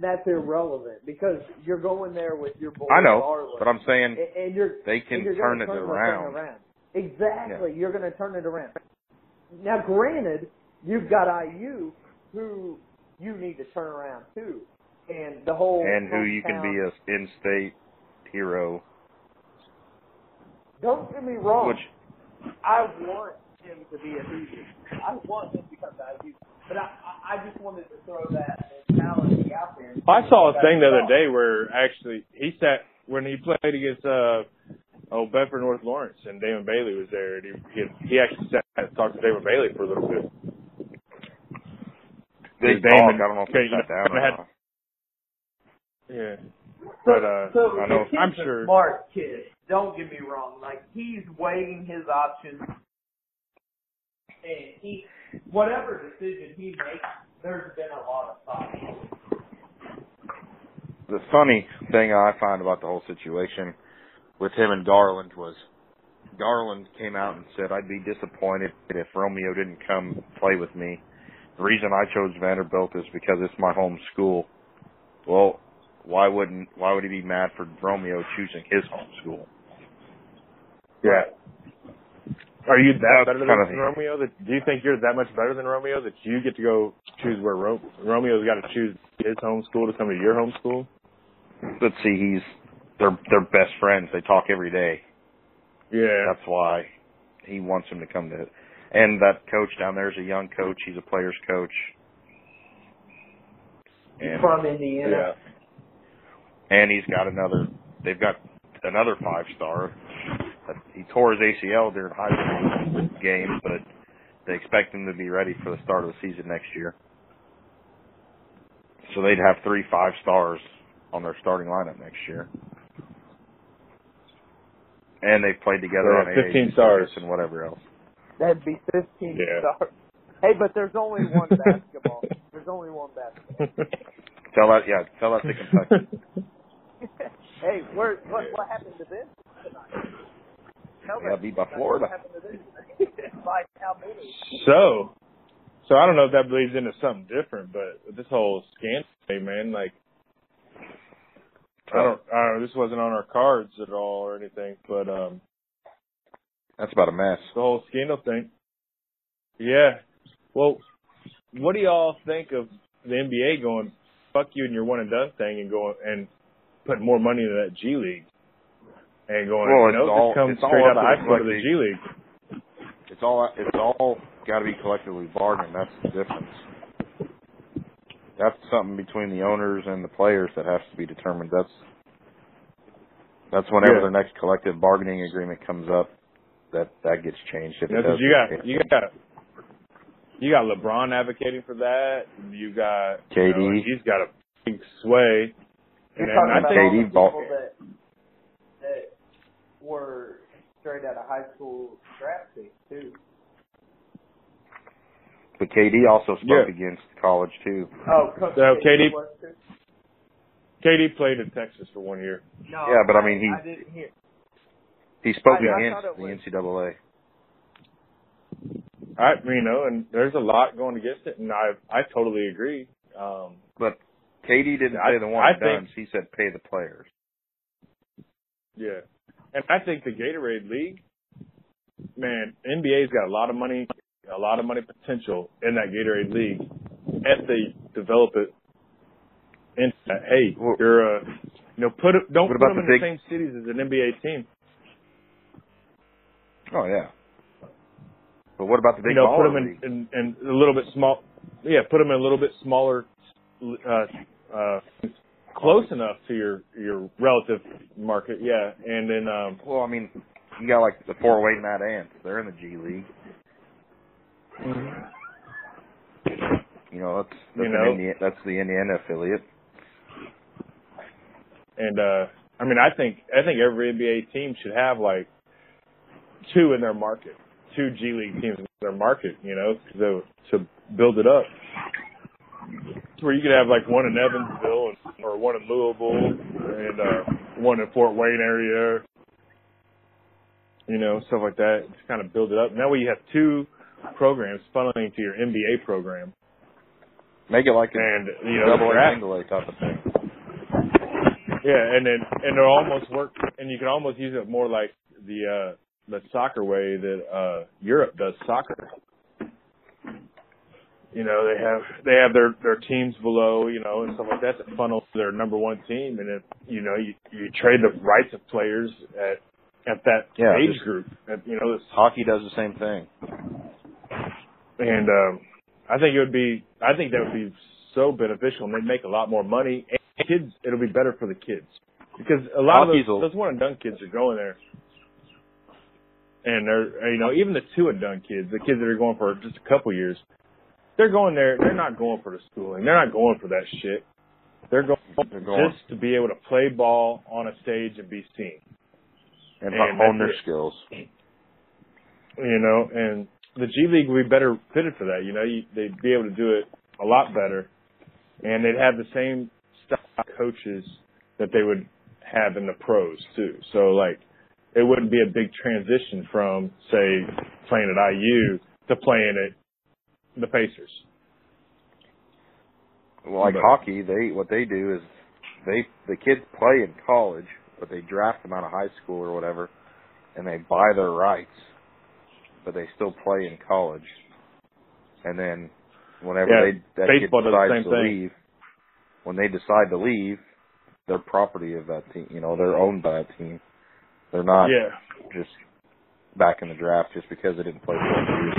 That's irrelevant because you're going there with your boy. I know, Marlon, but I'm saying they can turn it around. Exactly, yeah. You're going to turn it around. Now, granted, you've got IU, who you need to turn around too, and the whole and who you can be a in-state hero. Don't get me wrong. I want him to be a hero. I want him to become IU. But I just wanted to throw that mentality out there. I saw a thing the other day where actually he sat when he played against Bedford North Lawrence and Damon Bailey was there, and he actually sat and talked to Damon Bailey for a little bit. Big Damon, I don't know if he sat down or not. Yeah, but so I know I'm sure. Smart kid, don't get me wrong. Like he's weighing his options, and he. Whatever decision he makes, there's been a lot of thought. The funny thing I find about the whole situation with him and Garland was Garland came out and said, I'd be disappointed if Romeo didn't come play with me. The reason I chose Vanderbilt is because it's my home school. Well, why would he be mad for Romeo choosing his home school? Yeah. Are you that better than Romeo? Do you think you're that much better than Romeo that you get to go choose where Romeo's got to choose his home school to come to your home school? Let's see, they're best friends. They talk every day. Yeah. That's why he wants him to come to it. And that coach down there is a young coach. He's a player's coach. And, from Indiana. Yeah. And they've got another 5-star. He tore his ACL during high school game, but they expect him to be ready for the start of the season next year. So they'd have 3 5-stars on their starting lineup next year. And they've played together on 15 stars and whatever else. That'd be 15 stars. Hey, but there's only one basketball. There's only one basketball. Tell that to Kentucky. Hey, what happened to this tonight? That'll be by Florida. So I don't know if that bleeds into something different, but this whole scandal thing, man, like, I don't know, this wasn't on our cards at all or anything, but that's about a mess. The whole scandal thing. Yeah. Well, what do y'all think of the NBA going, fuck you and your one and done thing and going and putting more money into that G League? And going, comes straight out of high school to the G League. It's all got to be collectively bargained. That's the difference. That's something between the owners and the players that has to be determined. That's whenever their next collective bargaining agreement comes up, that gets changed. You got LeBron advocating for that. You got KD. You know, he's got a big sway. And I think KD were straight out of high school draft picks too. But KD also spoke against college too. Oh, so KD played in Texas for 1 year. No, yeah, but I mean I didn't hear. He spoke against the NCAA. And there's a lot going against it, and I totally agree. But KD didn't say the one and done. He said pay the players. Yeah. And I think the Gatorade League, man, NBA's got a lot of money potential in that Gatorade League if they develop it. And hey, you're don't put them in the same cities as an NBA team. Oh yeah. But what about the big baller league? Put them in a little bit small. Yeah, put them in a little bit smaller. Close enough to your relative market, yeah. And then, you got like the Fort Wayne Mad Ants. They're in the G League. Mm-hmm. That's the Indiana affiliate. And I think every NBA team should have like 2 in their market, 2 G League teams in their market. To build it up. Where you could have like one in Evansville or one in Louisville and one in Fort Wayne area, stuff like that. Just kind of build it up. Now you have 2 programs funneling to your NBA program. Make it like a double-A, type of thing. Yeah, and it'll almost work, and you can almost use it more like the soccer way that Europe does soccer. You know, they have their teams below, you know, and stuff like that to funnel their number one team, and if you know you trade the rights of players at that age group. You know, hockey does the same thing. And I think that would be so beneficial, and they'd make a lot more money. And kids, it'll be better for the kids because a lot of those one and done kids are going there, and they're, you know, even the two and done kids, the kids that are going for just a couple years, they're going there. They're not going for the schooling. They're not going for that shit. They're going just to be able to play ball on a stage and be seen and hone their skills. You know, and the G League would be better fitted for that. You know, they'd be able to do it a lot better, and they'd have the same coaches that they would have in the pros too. So like it wouldn't be a big transition from say playing at IU to playing at the Pacers. Well, like hockey, the kids play in college, but they draft them out of high school or whatever, and they buy their rights, but they still play in college. And then whenever that kid decides to leave. When they decide to leave, they're property of that team. You know, they're owned by that team. They're not just back in the draft just because they didn't play for 2 years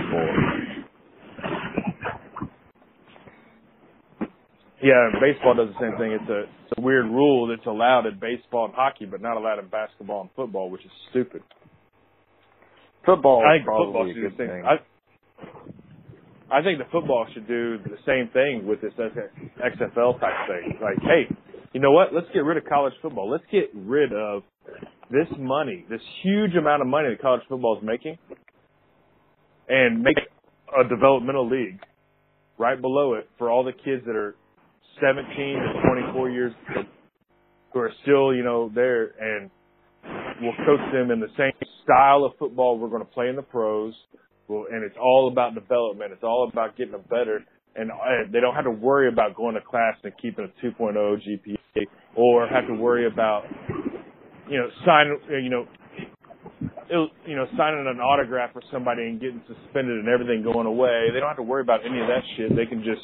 before. Yeah, and baseball does the same thing. It's a weird rule that's allowed in baseball and hockey, but not allowed in basketball and football, which is stupid. Football is probably a good thing. I think the football should do the same thing with this XFL type thing. Like, hey, you know what? Let's get rid of college football. Let's get rid of this money, this huge amount of money that college football is making, and make a developmental league right below it for all the kids that are 17 to 24 years old who are still, you know, there, and we'll coach them in the same style of football we're going to play in the pros. Well, and it's all about development. It's all about getting them better. And they don't have to worry about going to class and keeping a 2.0 GPA or have to worry about, you know, signing an autograph for somebody and getting suspended and everything going away. They don't have to worry about any of that shit. They can just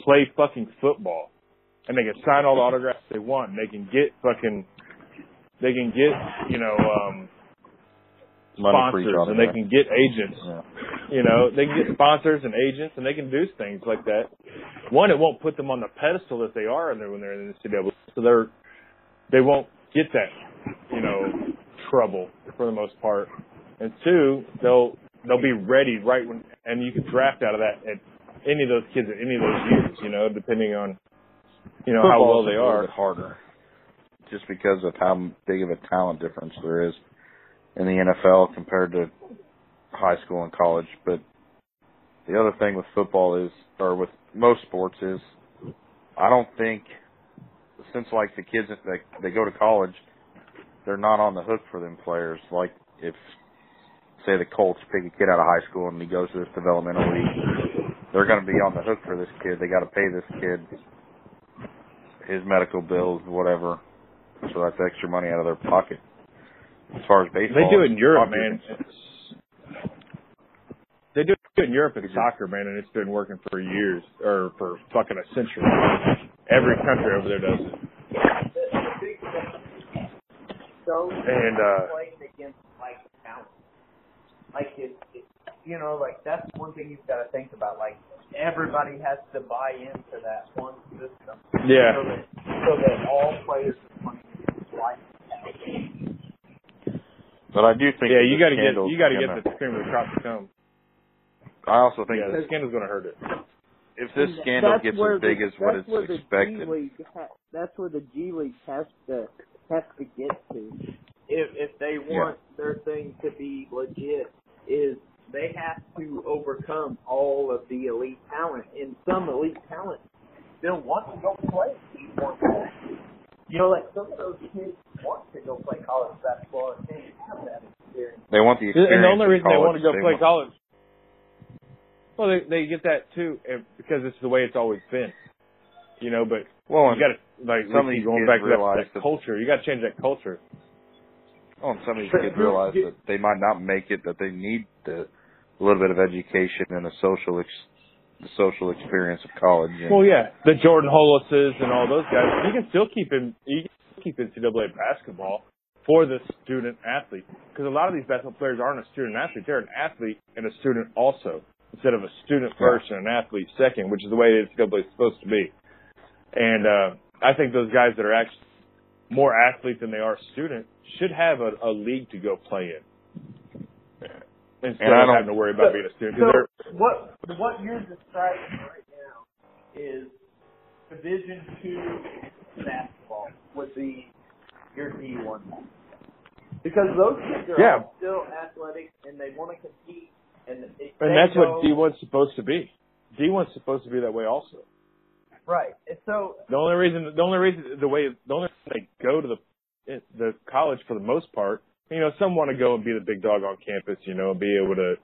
play fucking football. And they can sign all the autographs they want. And they can get sponsors, and they can get agents. Yeah. You know, they can get sponsors and agents, and they can do things like that. One, it won't put them on the pedestal that they are when they're in the NCAA, so they won't get that, you know, trouble for the most part. And two, they'll be ready right when, and you can draft out of that at any of those kids at any of those years, you know, depending on, you know, how well they are. Football is a little bit harder, just because of how big of a talent difference there is in the NFL compared to high school and college. But the other thing with football is, or with most sports is, I don't think, since like the kids, if they go to college, they're not on the hook for them players. Like if, say the Colts pick a kid out of high school and he goes to this developmental league, they're going to be on the hook for this kid. They got to pay this kid his medical bills, whatever. So that's extra money out of their pocket. As far as baseball, they do it in Europe, man. They do it in Europe in soccer, man, and it's been working for years, or for fucking a century. Every country over there does it. And you know, like that's one thing you've got to think about. Like everybody has to buy into that one system. Yeah. So that all players are playing. But I do think you got to get the cream of the crop to come. I also think this scandal's going to hurt it. If this scandal gets as big as what it's expected, that's where the G League has to get to. If they want their thing to be legit, is they have to overcome all of the elite talent, and some elite talent still want to go play. You know, like some of those kids want to go play college basketball and they have that experience. They want the experience. And the only reason they want to go play college Well, they get that too because it's the way it's always been, you know. But well, you got to like somebody going back to that culture. You got to change that culture. Oh, and some of these kids realize that they might not make it, that they need a little bit of education and a social experience of college. And, well, yeah, the Jordan Holises and all those guys. You can still keep NCAA basketball for the student athlete, because a lot of these basketball players aren't a student athlete; they're an athlete and a student also, instead of a student first and an athlete second, which is the way NCAA is supposed to be. And I think those guys that are actually more athlete than they are student should have a league to go play in, instead of having to worry about being a student. So what you're describing right now is Division II basketball would be your D1, because those kids are still athletic and they want to compete, and that's what D1's supposed to be. D1's supposed to be that way also. Right. And so the only reason they go to the college for the most part, you know, some want to go and be the big dog on campus, you know, and be able to,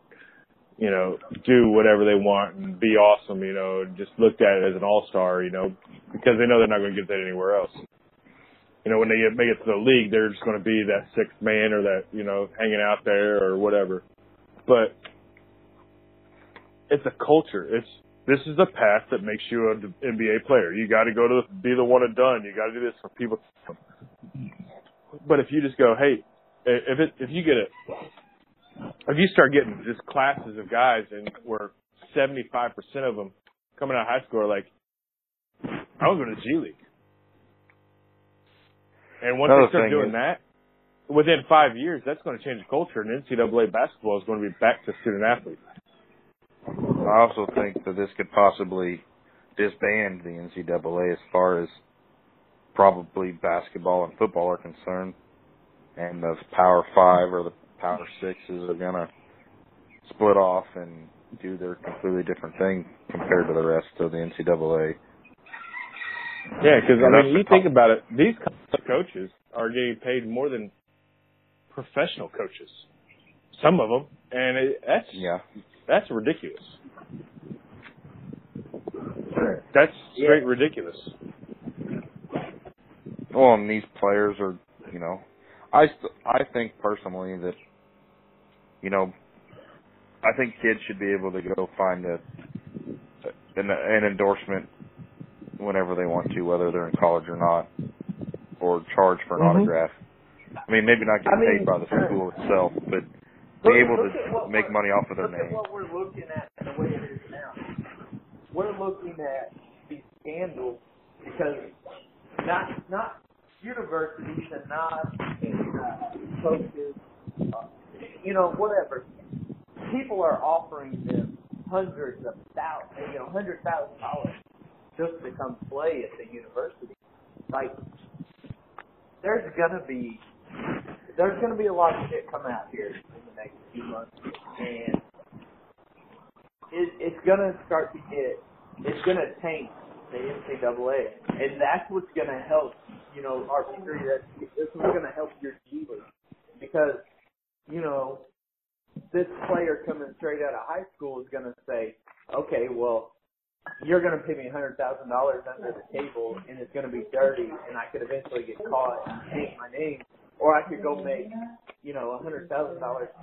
you know, do whatever they want and be awesome, you know, and just looked at it as an all-star, you know, because they know they're not going to get that anywhere else. You know, when they make it to the league, they're just going to be that sixth man or that, you know, hanging out there or whatever. But it's a culture. This is the path that makes you an NBA player. You got to be the one and done. You got to do this for people. But if you just go, hey, if you start getting just classes of guys, and where 75% of them coming out of high school are like, I was going to G League. And once they start doing that, within 5 years, that's going to change the culture, and NCAA basketball is going to be back to student athletes. I also think that this could possibly disband the NCAA as far as probably basketball and football are concerned, and the Power 5 or the Power 6s are going to split off and do their completely different thing compared to the rest of the NCAA. Yeah, because, I mean, you think about it, these coaches are getting paid more than professional coaches, some of them, and that's ridiculous. That's straight ridiculous. Well, and these players are, you know, I think personally that, you know, I think kids should be able to go find an endorsement whenever they want to, whether they're in college or not, or charge for an autograph. I mean, maybe not get paid by the school itself, but be able to make money off of their name. Look at what we're looking at the way it is now. We're looking at these scandals because not universities and not coaches, you know, whatever. People are offering them $100,000 just to come play at the university. Like, there's gonna be a lot of shit coming out here in the next few months, and it's gonna taint the NCAA, and that's what's gonna help, you know, our country. This is gonna help your G League, because, you know, this player coming straight out of high school is gonna say, okay, well, you're going to pay me $100,000 under the table, and it's going to be dirty, and I could eventually get caught and change my name, or I could go make, you know, $100,000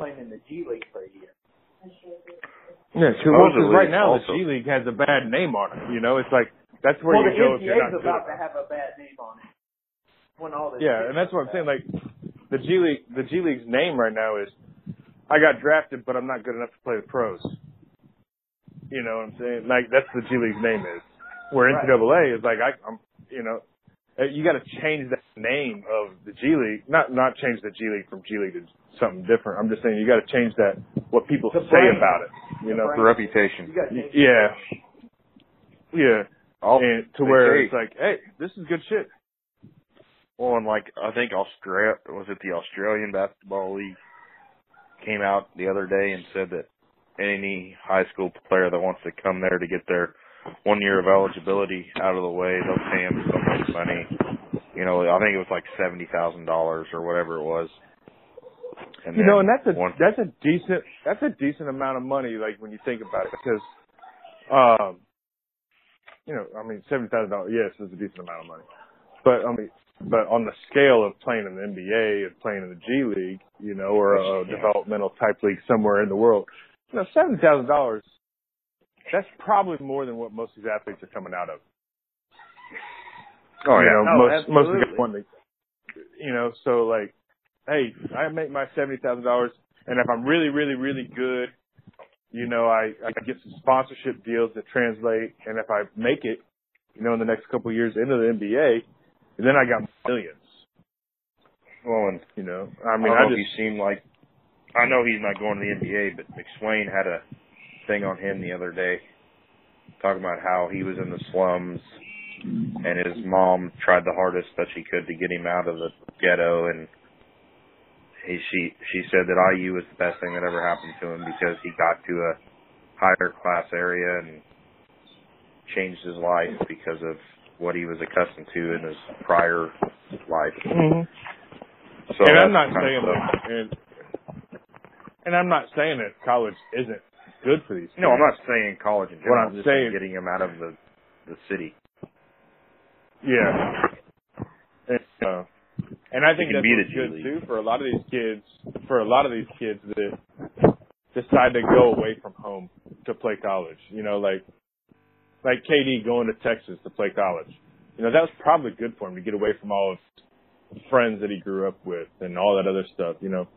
playing in the G League for a year. Yeah, because right now the G League has a bad name on it. You know, it's like that's where you go if you're not good. Well, the NBA's about to have a bad name on it. When all this and that's what I'm saying. Like the G League's name right now is, I got drafted, but I'm not good enough to play the pros. You know what I'm saying? Like, that's the G League's name is. Where NCAA is like, I'm, you know, you got to change that name of the G League. Not change the G League from G League to something different. I'm just saying you got to change that, what people say about it. You know, the reputation. Yeah. And to where it's like, hey, this is good shit. Well, and like, I think the Australian Basketball League came out the other day and said that any high school player that wants to come there to get their 1 year of eligibility out of the way, they'll pay him so much money. You know, I think it was like $70,000 or whatever it was. And you know, and that's a decent amount of money, like when you think about it, because You know, I mean, $70,000, yes, is a decent amount of money. But, I mean, but on the scale of playing in the NBA and playing in the G League, you know, or a developmental type league somewhere in the world, you know, $70,000, that's probably more than what most of these athletes are coming out of. Oh, yeah. You know, most of the guys want to, you know, so like, hey, I make my $70,000, and if I'm really, really, really good, you know, I get some sponsorship deals that translate, and if I make it, you know, in the next couple of years into the NBA, and then I got millions. Well, and you know, I mean, I don't know if you seem like, I know he's not going to the NBA, but McSwain had a thing on him the other day, talking about how he was in the slums, and his mom tried the hardest that she could to get him out of the ghetto, and she said that IU was the best thing that ever happened to him because he got to a higher class area and changed his life because of what he was accustomed to in his prior life. Mm-hmm. So and I'm not saying that, and I'm not saying that college isn't good for these kids. No, I'm not saying college in general. I'm just saying getting him out of the city. Yeah. And I think that's good too for a lot of these kids. For a lot of these kids that decide to go away from home to play college, you know, like KD going to Texas to play college. You know, that was probably good for him to get away from all of his friends that he grew up with and all that other stuff. You know,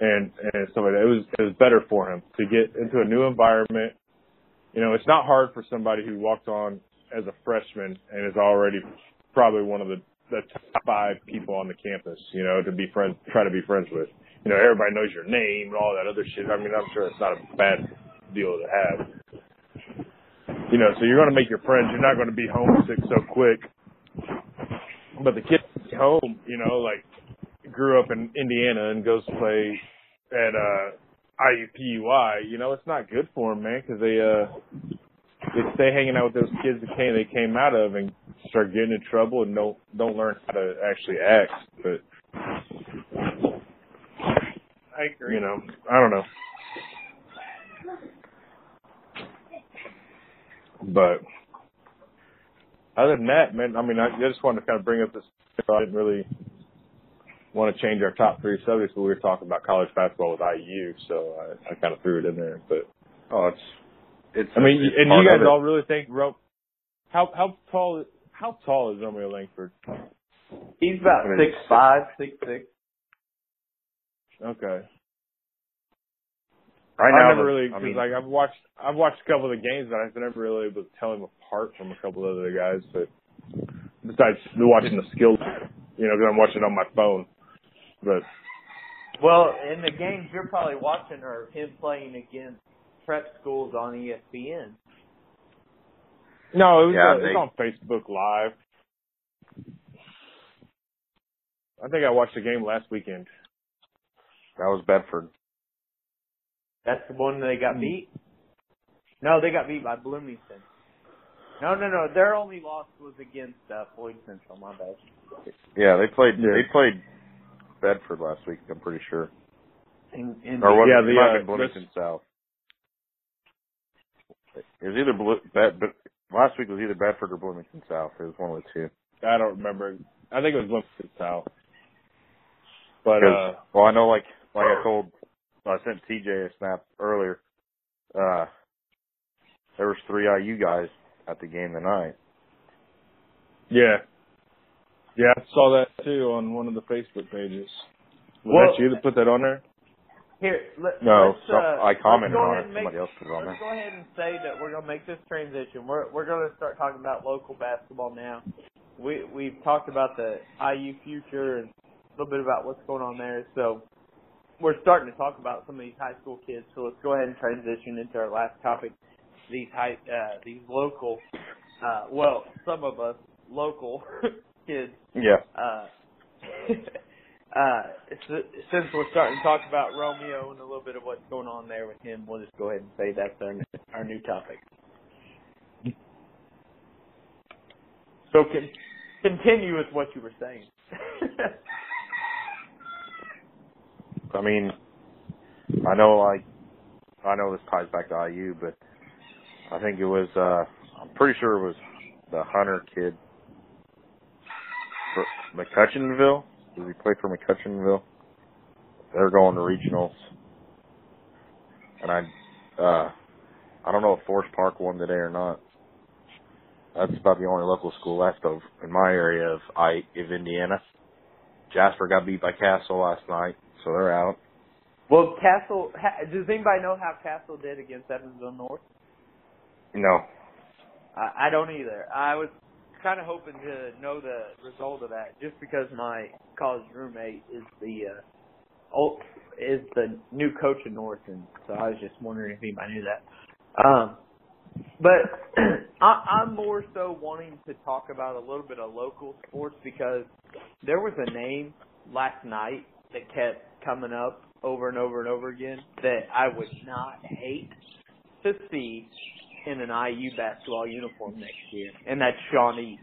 and so it was better for him to get into a new environment. You know, it's not hard for somebody who walked on as a freshman and is already probably one of the top five people on the campus, you know, to be friends, try to be friends with. You know, everybody knows your name and all that other shit. I mean, I'm sure it's not a bad deal to have. You know, so you're going to make your friends. You're not going to be homesick so quick. But the kid home, you know, like grew up in Indiana and goes to play at IUPUI. You know, it's not good for them, man, because they stay hanging out with those kids that came out of and start getting in trouble and don't learn how to actually act. But I agree. You know, I don't know. But other than that, man, I mean, I just wanted to kind of bring up this. I didn't really want to change our top three subjects, but we were talking about college basketball with IU, so I kind of threw it in there. But and you guys all really think how tall is Romeo Langford? He's about 6'5", 6'6". Okay. Right now, I've watched a couple of the games, but I've never really able to tell him apart from a couple of the other guys. But besides watching the skills, you know, because I'm watching on my phone. But well, in the games you're probably watching are him playing against prep schools on ESPN. No, it was on Facebook Live. I think I watched the game last weekend. That was Bedford. That's the one they got beat? No, they got beat by Bloomington. No. Their only loss was against Floyd Central, my bad. Yeah, they played Bedford last week, I'm pretty sure. It might have been Bloomington South. It was either last week was either Bedford or Bloomington South. It was one of the two. I don't remember. I think it was Bloomington South. But I know like I sent TJ a snap earlier. There was three IU guys at the game tonight. Yeah, I saw that too on one of the Facebook pages. Was that you that put that on there? I commented on it. Somebody else put it on there. Let's go ahead and say that we're going to make this transition. We're going to start talking about local basketball now. We've talked about the IU future and a little bit about what's going on there. So we're starting to talk about some of these high school kids. So let's go ahead and transition into our last topic. These local, some of us local kids. Yeah. Since we're starting to talk about Romeo and a little bit of what's going on there with him, we'll just go ahead and say that's our new topic. So continue with what you were saying. I mean, I know this ties back to IU, but I think it was, I'm pretty sure it was the Hunter kid for McCutcheonville. Did he play for McCutcheonville? They're going to regionals. And I don't know if Forest Park won today or not. That's about the only local school left of in my area of Indiana. Jasper got beat by Castle last night, so they're out. Well, Castle, does anybody know how Castle did against Evansville North? No. I don't either. I was kind of hoping to know the result of that, just because my college roommate is the new coach of North, and so I was just wondering if anybody knew that. But I'm more so wanting to talk about a little bit of local sports, because there was a name last night that kept coming up over and over and over again that I would not hate to see in an IU basketball uniform next year, and that's Sean East.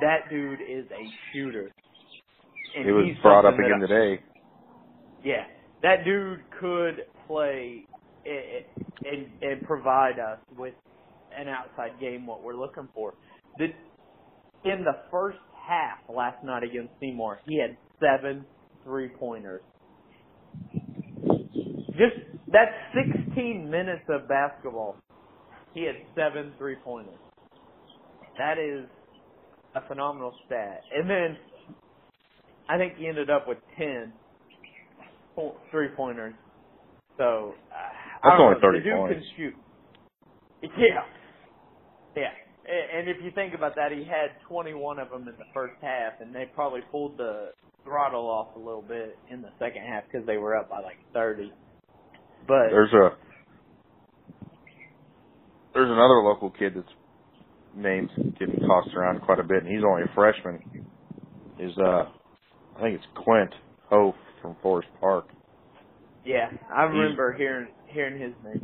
That dude is a shooter. He was brought up again today. Yeah, that dude could play and provide us with an outside game, what we're looking for. In the first half last night against Seymour, he had 7 3-pointers. Just that's 16 minutes of basketball. He had 7 3-pointers. That is a phenomenal stat. And then I think he ended up with 10 3-pointers. So that's only 30 points. The dude can shoot. Yeah. Yeah. And if you think about that, he had 21 of them in the first half, and they probably pulled the throttle off a little bit in the second half because they were up by like 30. But there's another local kid that's name's getting tossed around quite a bit, and he's only a freshman. I think it's Quint Hope from Forest Park. Yeah, I remember hearing his name.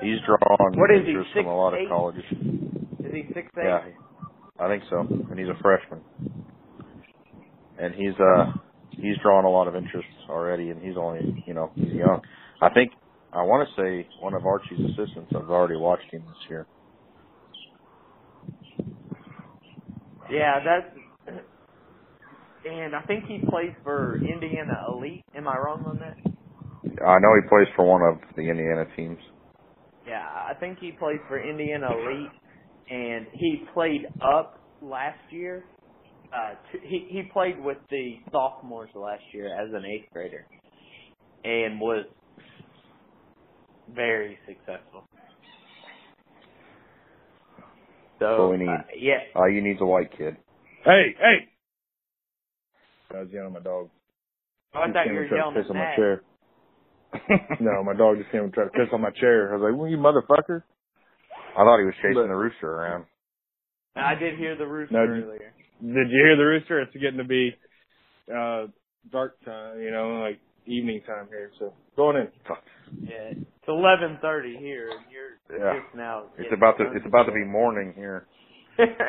He's drawn interest from a lot of colleges. Is he 6'8"? Yeah, I think so, and he's a freshman. And he's drawn a lot of interest already, and he's only, he's young. I think, I want to say one of Archie's assistants has already watched him this year. Yeah, and I think he plays for Indiana Elite. Am I wrong on that? I know he plays for one of the Indiana teams. Yeah, I think he plays for Indiana Elite, and he played up last year. He played with the sophomores last year as an 8th grader and was very successful. So we need. Yeah. You need a white kid. Hey! I was yelling at my dog. Oh, I thought you were yelling at my chair. No, my dog just came and tried to piss on my chair. I was like, well, you motherfucker. I thought he was chasing the rooster around. I did hear the rooster earlier. Did you hear the rooster? It's getting to be dark time, like evening time here. So, going in. Yeah, it's 11:30 here. And you're just now. It's about to be morning here. But,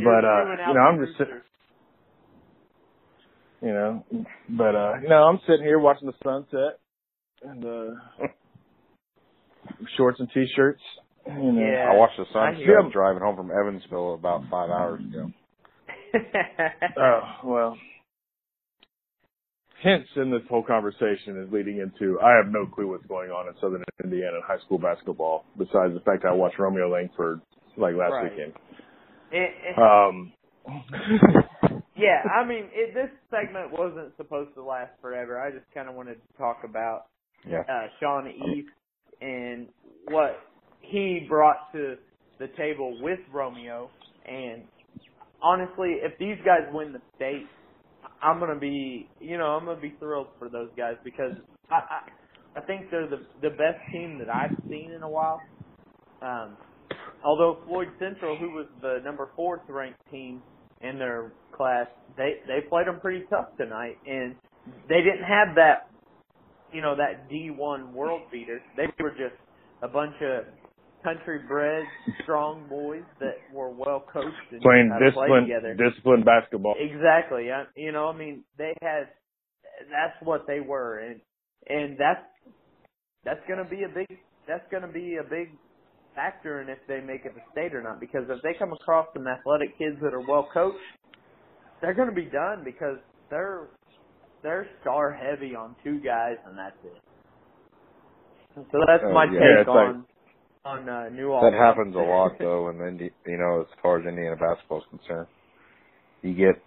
I'm just sitting. I'm sitting here watching the sunset and shorts and t-shirts. Yeah, I watched the sunset driving home from Evansville about 5 hours ago. Oh, well. Hence, in this whole conversation is leading into, I have no clue what's going on in Southern Indiana in high school basketball, besides the fact I watched Romeo Langford last weekend. Yeah, I mean, this segment wasn't supposed to last forever. I just kind of wanted to talk about Sean East and what he brought to the table with Romeo. And honestly, if these guys win the state, I'm gonna be, thrilled for those guys, because I think they're the best team that I've seen in a while. Although Floyd Central, who was the number 4th ranked team in their class, they played them pretty tough tonight, and they didn't have that, that D1 world beater. They were just a bunch of country-bred, strong boys that were well coached and playing disciplined basketball. Exactly. They had. That's what they were, and that's going to be a big that's going to be a big factor in if they make it to state or not, because if they come across some athletic kids that are well coached, they're going to be done because they're star heavy on two guys and that's it. So that's my take on new offense. That happens a lot though, and then you know, as far as Indiana basketball is concerned, you get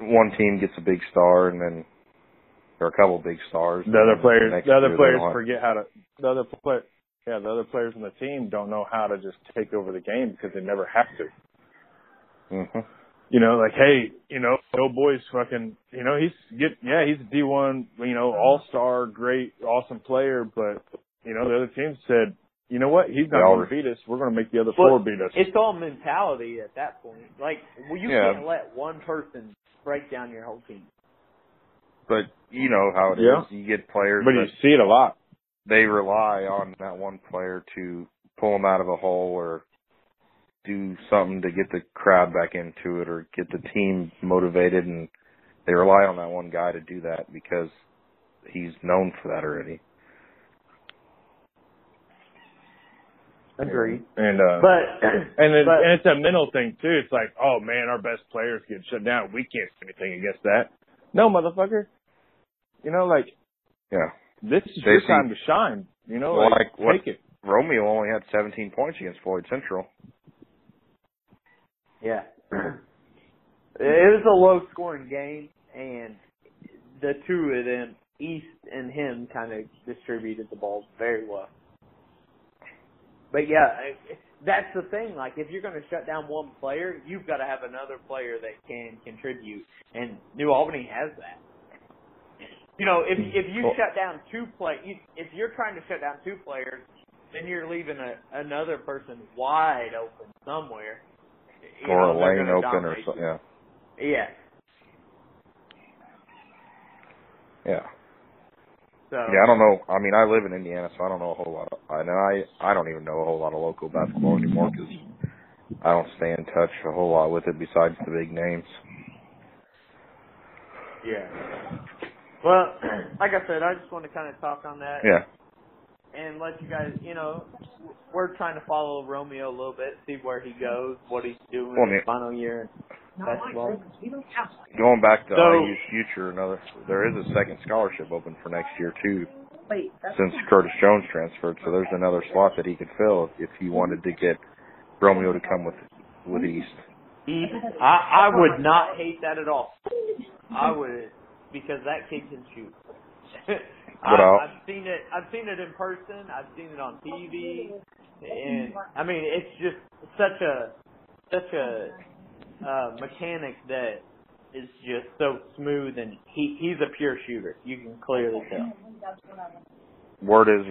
one team gets a big star and then there are a couple big stars. The other players on the team don't know how to just take over the game because they never have to. Mm-hmm. You know, like, hey, you know, old boy's fucking, you know, he's a D1, you know, all-star, great, awesome player, but, you know, the other team said, you know what, he's not going to beat us, we're going to make the other four beat us. It's all mentality at that point. Like, can't let one person break down your whole team. But you know how it is. You get players. But you see it a lot. They rely on that one player to pull them out of a hole or do something to get the crowd back into it or get the team motivated, and they rely on that one guy to do that because he's known for that already. Agreed. And it's a mental thing, too. It's like, oh, man, our best players get shut down. We can't do anything against that. No, motherfucker. You know, like, yeah, this is your time to shine. You know, take it. Romeo only had 17 points against Floyd Central. Yeah. It was a low-scoring game, and the two of them, East and him, kind of distributed the ball very well. But, yeah, that's the thing. Like, if you're going to shut down one player, you've got to have another player that can contribute, and New Albany has that. You know, if you shut down two players, if you're trying to shut down two players, then you're leaving another person wide open somewhere. Or a lane open or something, yeah. Yeah. Yeah. So, yeah, I don't know. I mean, I live in Indiana, so I don't know a whole lot. I don't even know a whole lot of local basketball anymore because I don't stay in touch a whole lot with it besides the big names. Yeah. Well, like I said, I just want to kind of talk on that. Yeah. And let you guys, you know, we're trying to follow Romeo a little bit, see where he goes, what he's doing in his final year in basketball. Going back to IU's future, there is a second scholarship open for next year, too, since Curtis Jones transferred. So there's another slot that he could fill if he wanted to get Romeo to come with East. I would not hate that at all. I would, because that kid can shoot. I've seen it in person. I've seen it on TV, and I mean it's just such a mechanic that is just so smooth. And he's a pure shooter. You can clearly tell. Word is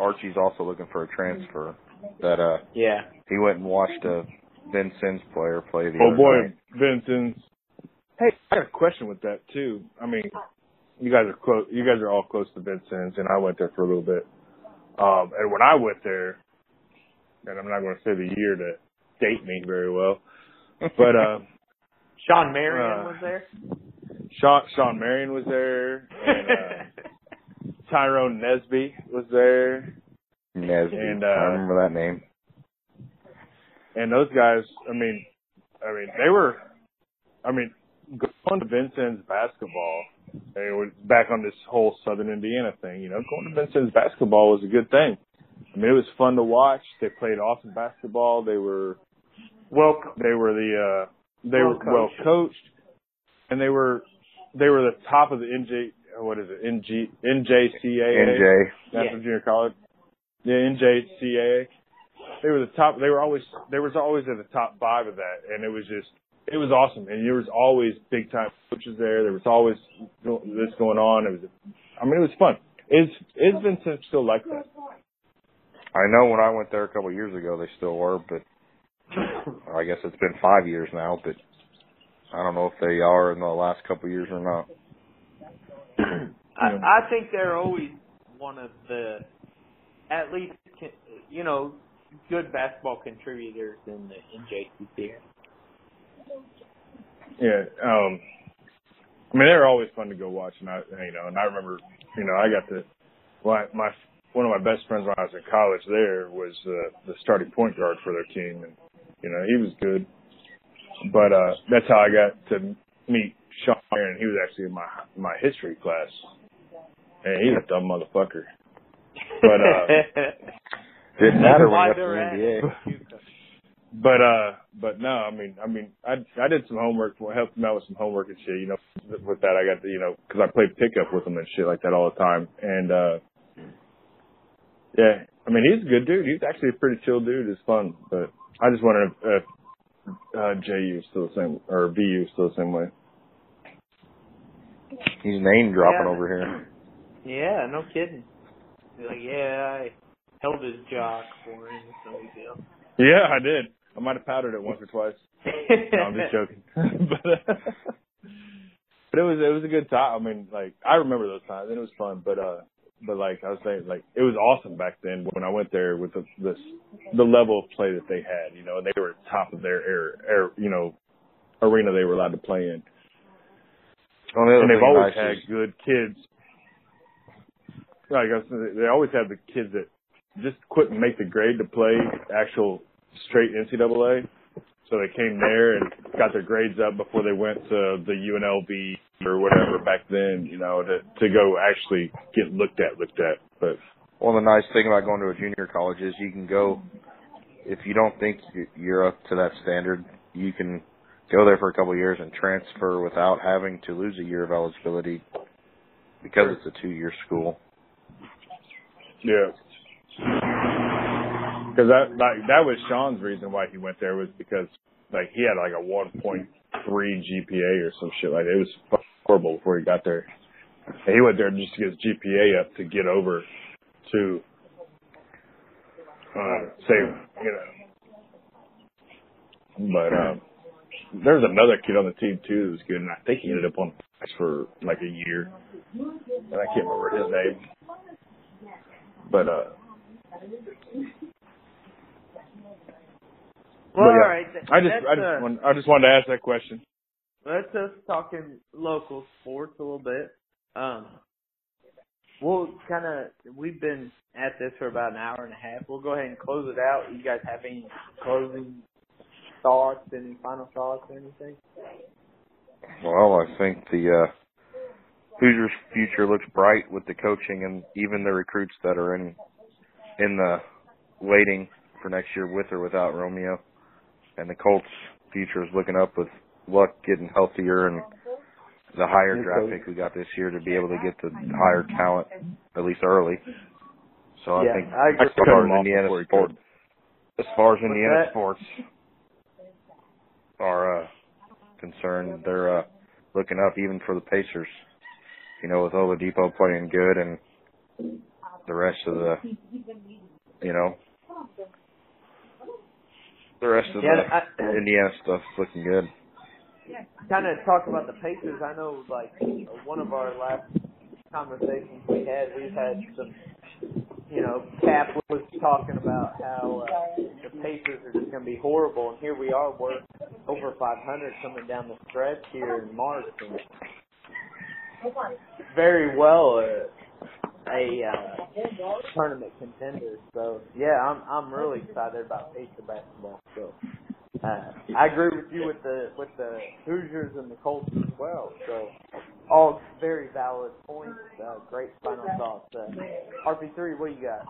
Archie's also looking for a transfer. That he went and watched a Ben Sims player play the. Oh boy, Ben Sims. Hey, I got a question with that too. I mean. You guys are close. You guys are all close to Vincent's, and I went there for a little bit. And when I went there, and I'm not going to say the year to date me very well, but Sean Marion was there. Sean Marion was there. And, Tyrone Nesby was there. I remember that name. And those guys, I mean, they were. I mean, going to Vincent's basketball. And we're back on this whole Southern Indiana thing. You know, going to Ben Sims basketball was a good thing. I mean, it was fun to watch. They played awesome basketball. They were well coached, and they were the top of the NJCAA, National Junior College. Yeah, NJCAA. They were the top. They were always at the top five of that, and it was awesome, and there was always big-time coaches there. There was always this going on. It was fun. Is Vincent still like that? I know when I went there a couple of years ago, they still were, but I guess it's been 5 years now, but I don't know if they are in the last couple of years or not. I think they're always one of the, at least, you know, good basketball contributors in the NJCC. Yeah, I mean, they were always fun to go watch, and I remember, you know, I got to, my one of my best friends when I was in college there was the starting point guard for their team, and you know he was good. But that's how I got to meet Sean Aaron. He was actually in my history class, and he's a dumb motherfucker. But didn't matter when you got to the NBA. But no, I mean, I did some homework, helped him out with some homework and shit, you know, with that. I got to, you know, cause I played pickup with him and shit like that all the time. And, yeah, I mean, he's a good dude. He's actually a pretty chill dude. It's fun, but I just wondered if JU is still the same, or VU is still the same way. He's name dropping over here. Yeah, no kidding. He's like, yeah, I held his jock for him, it's no big deal. Yeah, I did. I might have powdered it once or twice. No, I'm just joking. But it was a good time. I mean, like I remember those times and it was fun. But like I was saying, like it was awesome back then when I went there with the level of play that they had. You know, and they were top of their arena they were allowed to play in. Well, and they've always had good kids. Like I was saying, they always have the kids that just couldn't make the grade to play actual straight NCAA. So they came there and got their grades up before they went to the UNLV or whatever back then, you know, to go actually get looked at. But well, the nice thing about going to a junior college is you can go, if you don't think you're up to that standard, you can go there for a couple of years and transfer without having to lose a year of eligibility because it's a 2-year school. Yeah. Because that was Sean's reason why he went there was because like he had like a 1.3 GPA or some shit like that. It was horrible before he got there. And he went there just to get his GPA up to get over to say, you know. But there was another kid on the team too that was good, and I think he ended up on the bench for like a year, and I can't remember his name. But well, yeah. All right. I just wanted to ask that question. Let's just talk in local sports a little bit. We've been at this for about an hour and a half. We'll go ahead and close it out. You guys have any closing thoughts, any final thoughts or anything? Well, I think the Hoosiers' future looks bright with the coaching and even the recruits that are in the waiting for next year with or without Romeo. And the Colts' future is looking up with Luck getting healthier and the higher draft pick we got this year to be able to get the higher talent, at least early. So I think as far as Indiana sports are concerned, they're looking up even for the Pacers. You know, with Oladipo playing good and the rest of the Indiana stuff's looking good. Kind of talk about the Pacers. I know, like, one of our last conversations we had some, you know, Cap was talking about how the Pacers are just going to be horrible, and here we are, we're over 500 coming down the stretch here in March. And very well a tournament contender. So, yeah, I'm really excited about Pacer basketball. So, I agree with you with the Hoosiers and the Colts as well. So, all very valid points. Great final thoughts. RP3, what do you got?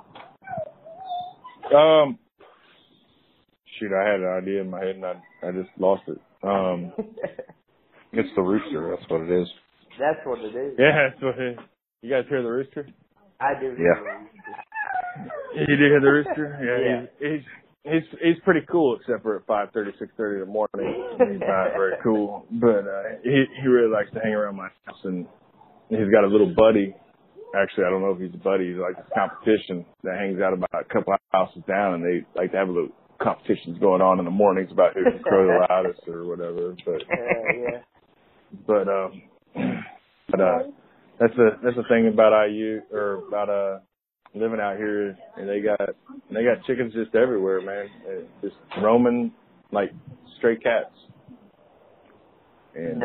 Shoot, I had an idea in my head and I just lost it. It's the Rooster. That's what it is. That's what it is. Yeah, that's what it is. You guys hear the Rooster? I do. Yeah. You do hear the Rooster? Yeah. He's pretty cool, except for at 5:30, 6:30 in the morning. He's not very cool, but he really likes to hang around my house, and he's got a little buddy. Actually, I don't know if he's a buddy. He's like this competition that hangs out about a couple houses down, and they like to have a little competitions going on in the mornings about who can crow the loudest or whatever. But yeah. But that's the thing about IU or about living out here, and they got chickens just everywhere, man. It's just roaming like stray cats. And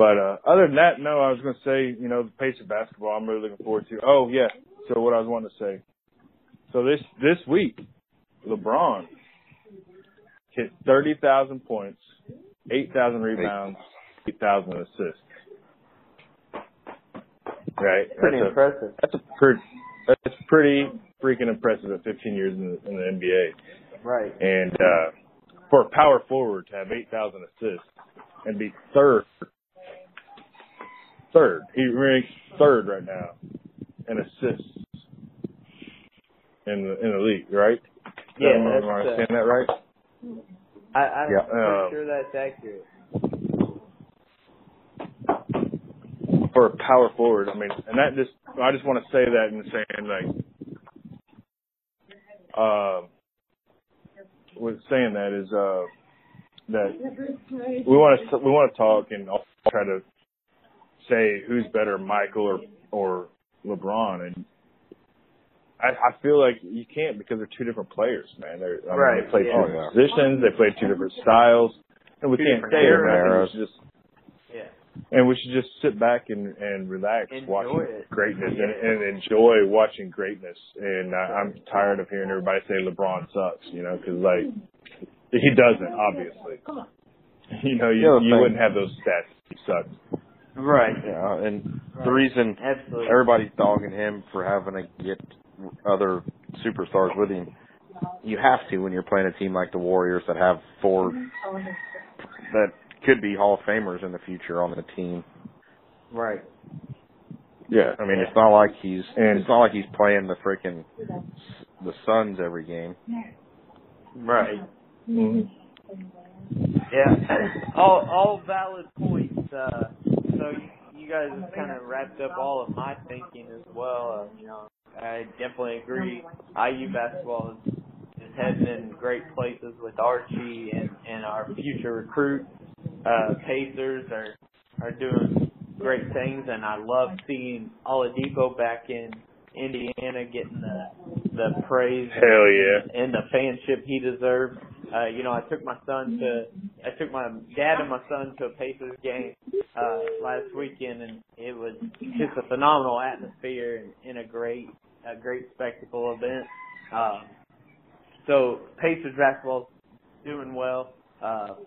But other than that, no, I was going to say, you know, the pace of basketball I'm really looking forward to. Oh, yeah. So what I was wanting to say. So this week, LeBron hit 30,000 points, 8,000 rebounds, 8,000 assists. Right? That's pretty impressive. That's pretty freaking impressive at 15 years in the NBA. Right. And for a power forward to have 8,000 assists and be third. He ranks third right now in assists in the league, right? Yeah. Am I saying that right? I'm sure that's accurate. For a power forward, I mean, and that I just want to say that and saying like, what saying that is that we want to talk and try to say who's better, Michael or LeBron, and I feel like you can't because they're two different players, man. They play two different positions, they play two different styles, and we can't say it. And we should just sit back and relax, watching greatness and enjoy watching greatness. And I'm tired of hearing everybody say LeBron sucks, you know, because like he doesn't, obviously. You know, you wouldn't have those stats if he sucks. Right. Yeah, and the reason everybody's dogging him for having to get other superstars with him, you have to when you're playing a team like the Warriors that have four that could be Hall of Famers in the future on the team. Right. Yeah. I mean, it's not like he's playing the Suns every game. Right. Mm-hmm. Yeah. All valid points. So you guys have kind of wrapped up all of my thinking as well. You know, I definitely agree. IU basketball is heading in great places with Archie and our future recruit. Pacers are doing great things, and I love seeing Oladipo back in Indiana getting the praise and the fanship he deserves. You know, I took my dad and my son to a Pacers game last weekend, and it was just a phenomenal atmosphere and a great spectacle event. So Pacers basketball's doing well.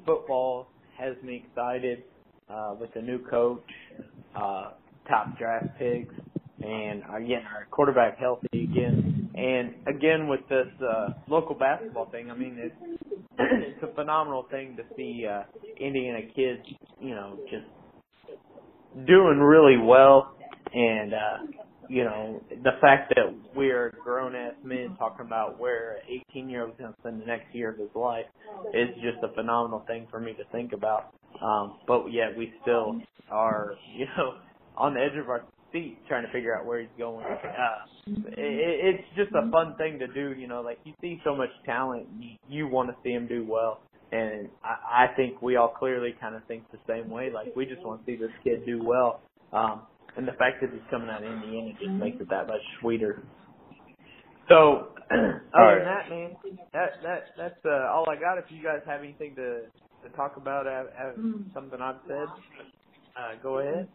Football has me excited with the new coach, top draft picks, and again our quarterback healthy again, and again with this local basketball thing. I mean, it's a phenomenal thing to see Indiana kids, you know, just doing really well, and you know the fact that we're grown ass men talking about where an 18-year-old is going to spend the next year of his life is just a phenomenal thing for me to think about. But yet we still are, you know, on the edge of our seat trying to figure out where he's going. It's just a fun thing to do, you know. Like you see so much talent, you want to see him do well, and I think we all clearly kind of think the same way. Like we just want to see this kid do well. And the fact that he's coming out of Indiana just makes it that much sweeter. So, other than that, man, that's all I got. If you guys have anything to talk about, something I've said, go ahead.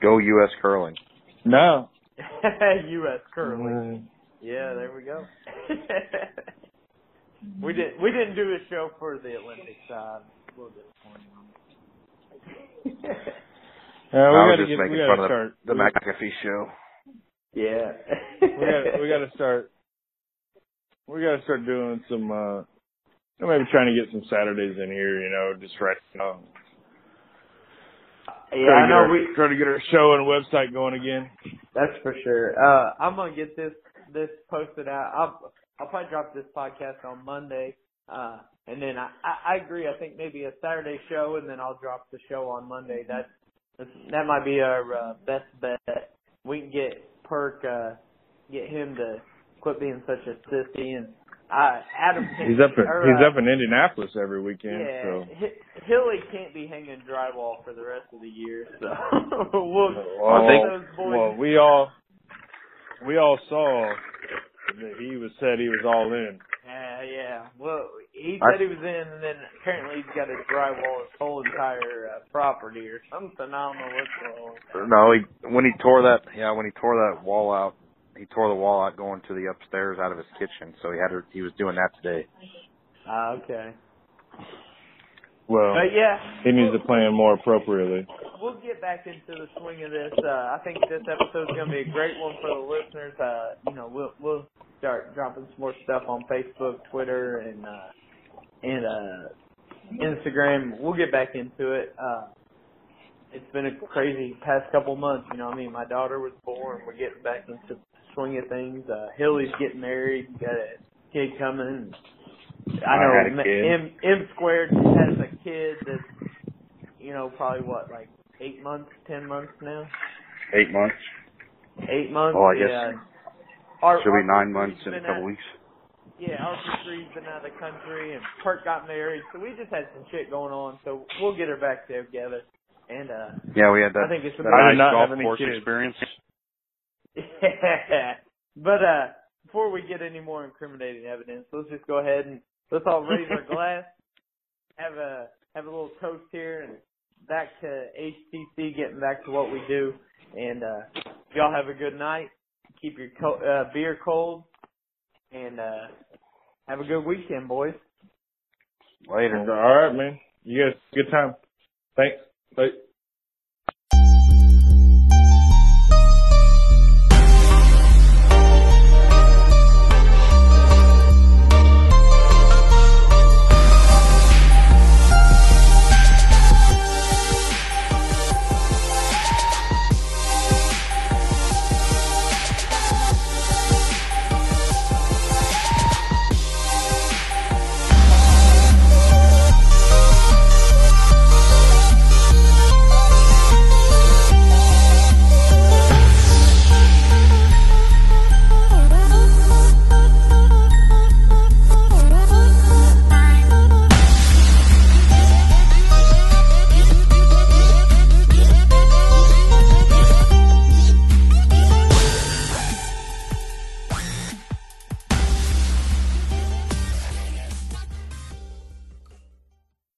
Go U.S. Curling. No. U.S. Curling. Yeah, there we go. We didn't do a show for the Olympics. A little disappointing. I was just making fun of the McAfee show. Yeah, we gotta start doing some. Maybe trying to get some Saturdays in here. You know, just right now. Yeah, I know. We try to get our show and website going again. That's for sure. I'm gonna get this posted out. I'll probably drop this podcast on Monday. And then I agree. I think maybe a Saturday show, and then I'll drop the show on Monday. That might be our best bet. We can get Perk, get him to quit being such a sissy. And Adam, he's up in Indianapolis every weekend. Yeah, so. Hilly can't be hanging drywall for the rest of the year. So we all saw that he was all in. yeah. Well, he said he was in, and then apparently he's got to drywall his whole entire property or something. I don't know what's going on. No, when he tore that wall out, he tore the wall out going to the upstairs out of his kitchen. So he was doing that today. Okay. Well, yeah, he needs to play him more appropriately. We'll get back into the swing of this. I think this episode's going to be a great one for the listeners. We'll start dropping some more stuff on Facebook, Twitter, and Instagram. We'll get back into it. It's been a crazy past couple months. You know what I mean? My daughter was born. We're getting back into the swing of things. Hilly's getting married. Got a kid coming. I know M squared has a kid that's, you know, probably what, like 10 months now? 8 months. 8 months? Oh, I guess. She'll be 9 months in a couple weeks. Yeah, RP3's been out of the country, and Kurt got married, so we just had some shit going on, so we'll get her back there together. And, yeah, we had that nice golf course experience. Yeah. But, before we get any more incriminating evidence, let's just go ahead and let's all raise our glass, have a little toast here, and back to HTC, getting back to what we do. And y'all have a good night. Keep your beer cold, and have a good weekend, boys. Later. All right, man. You guys, good time. Thanks. Bye.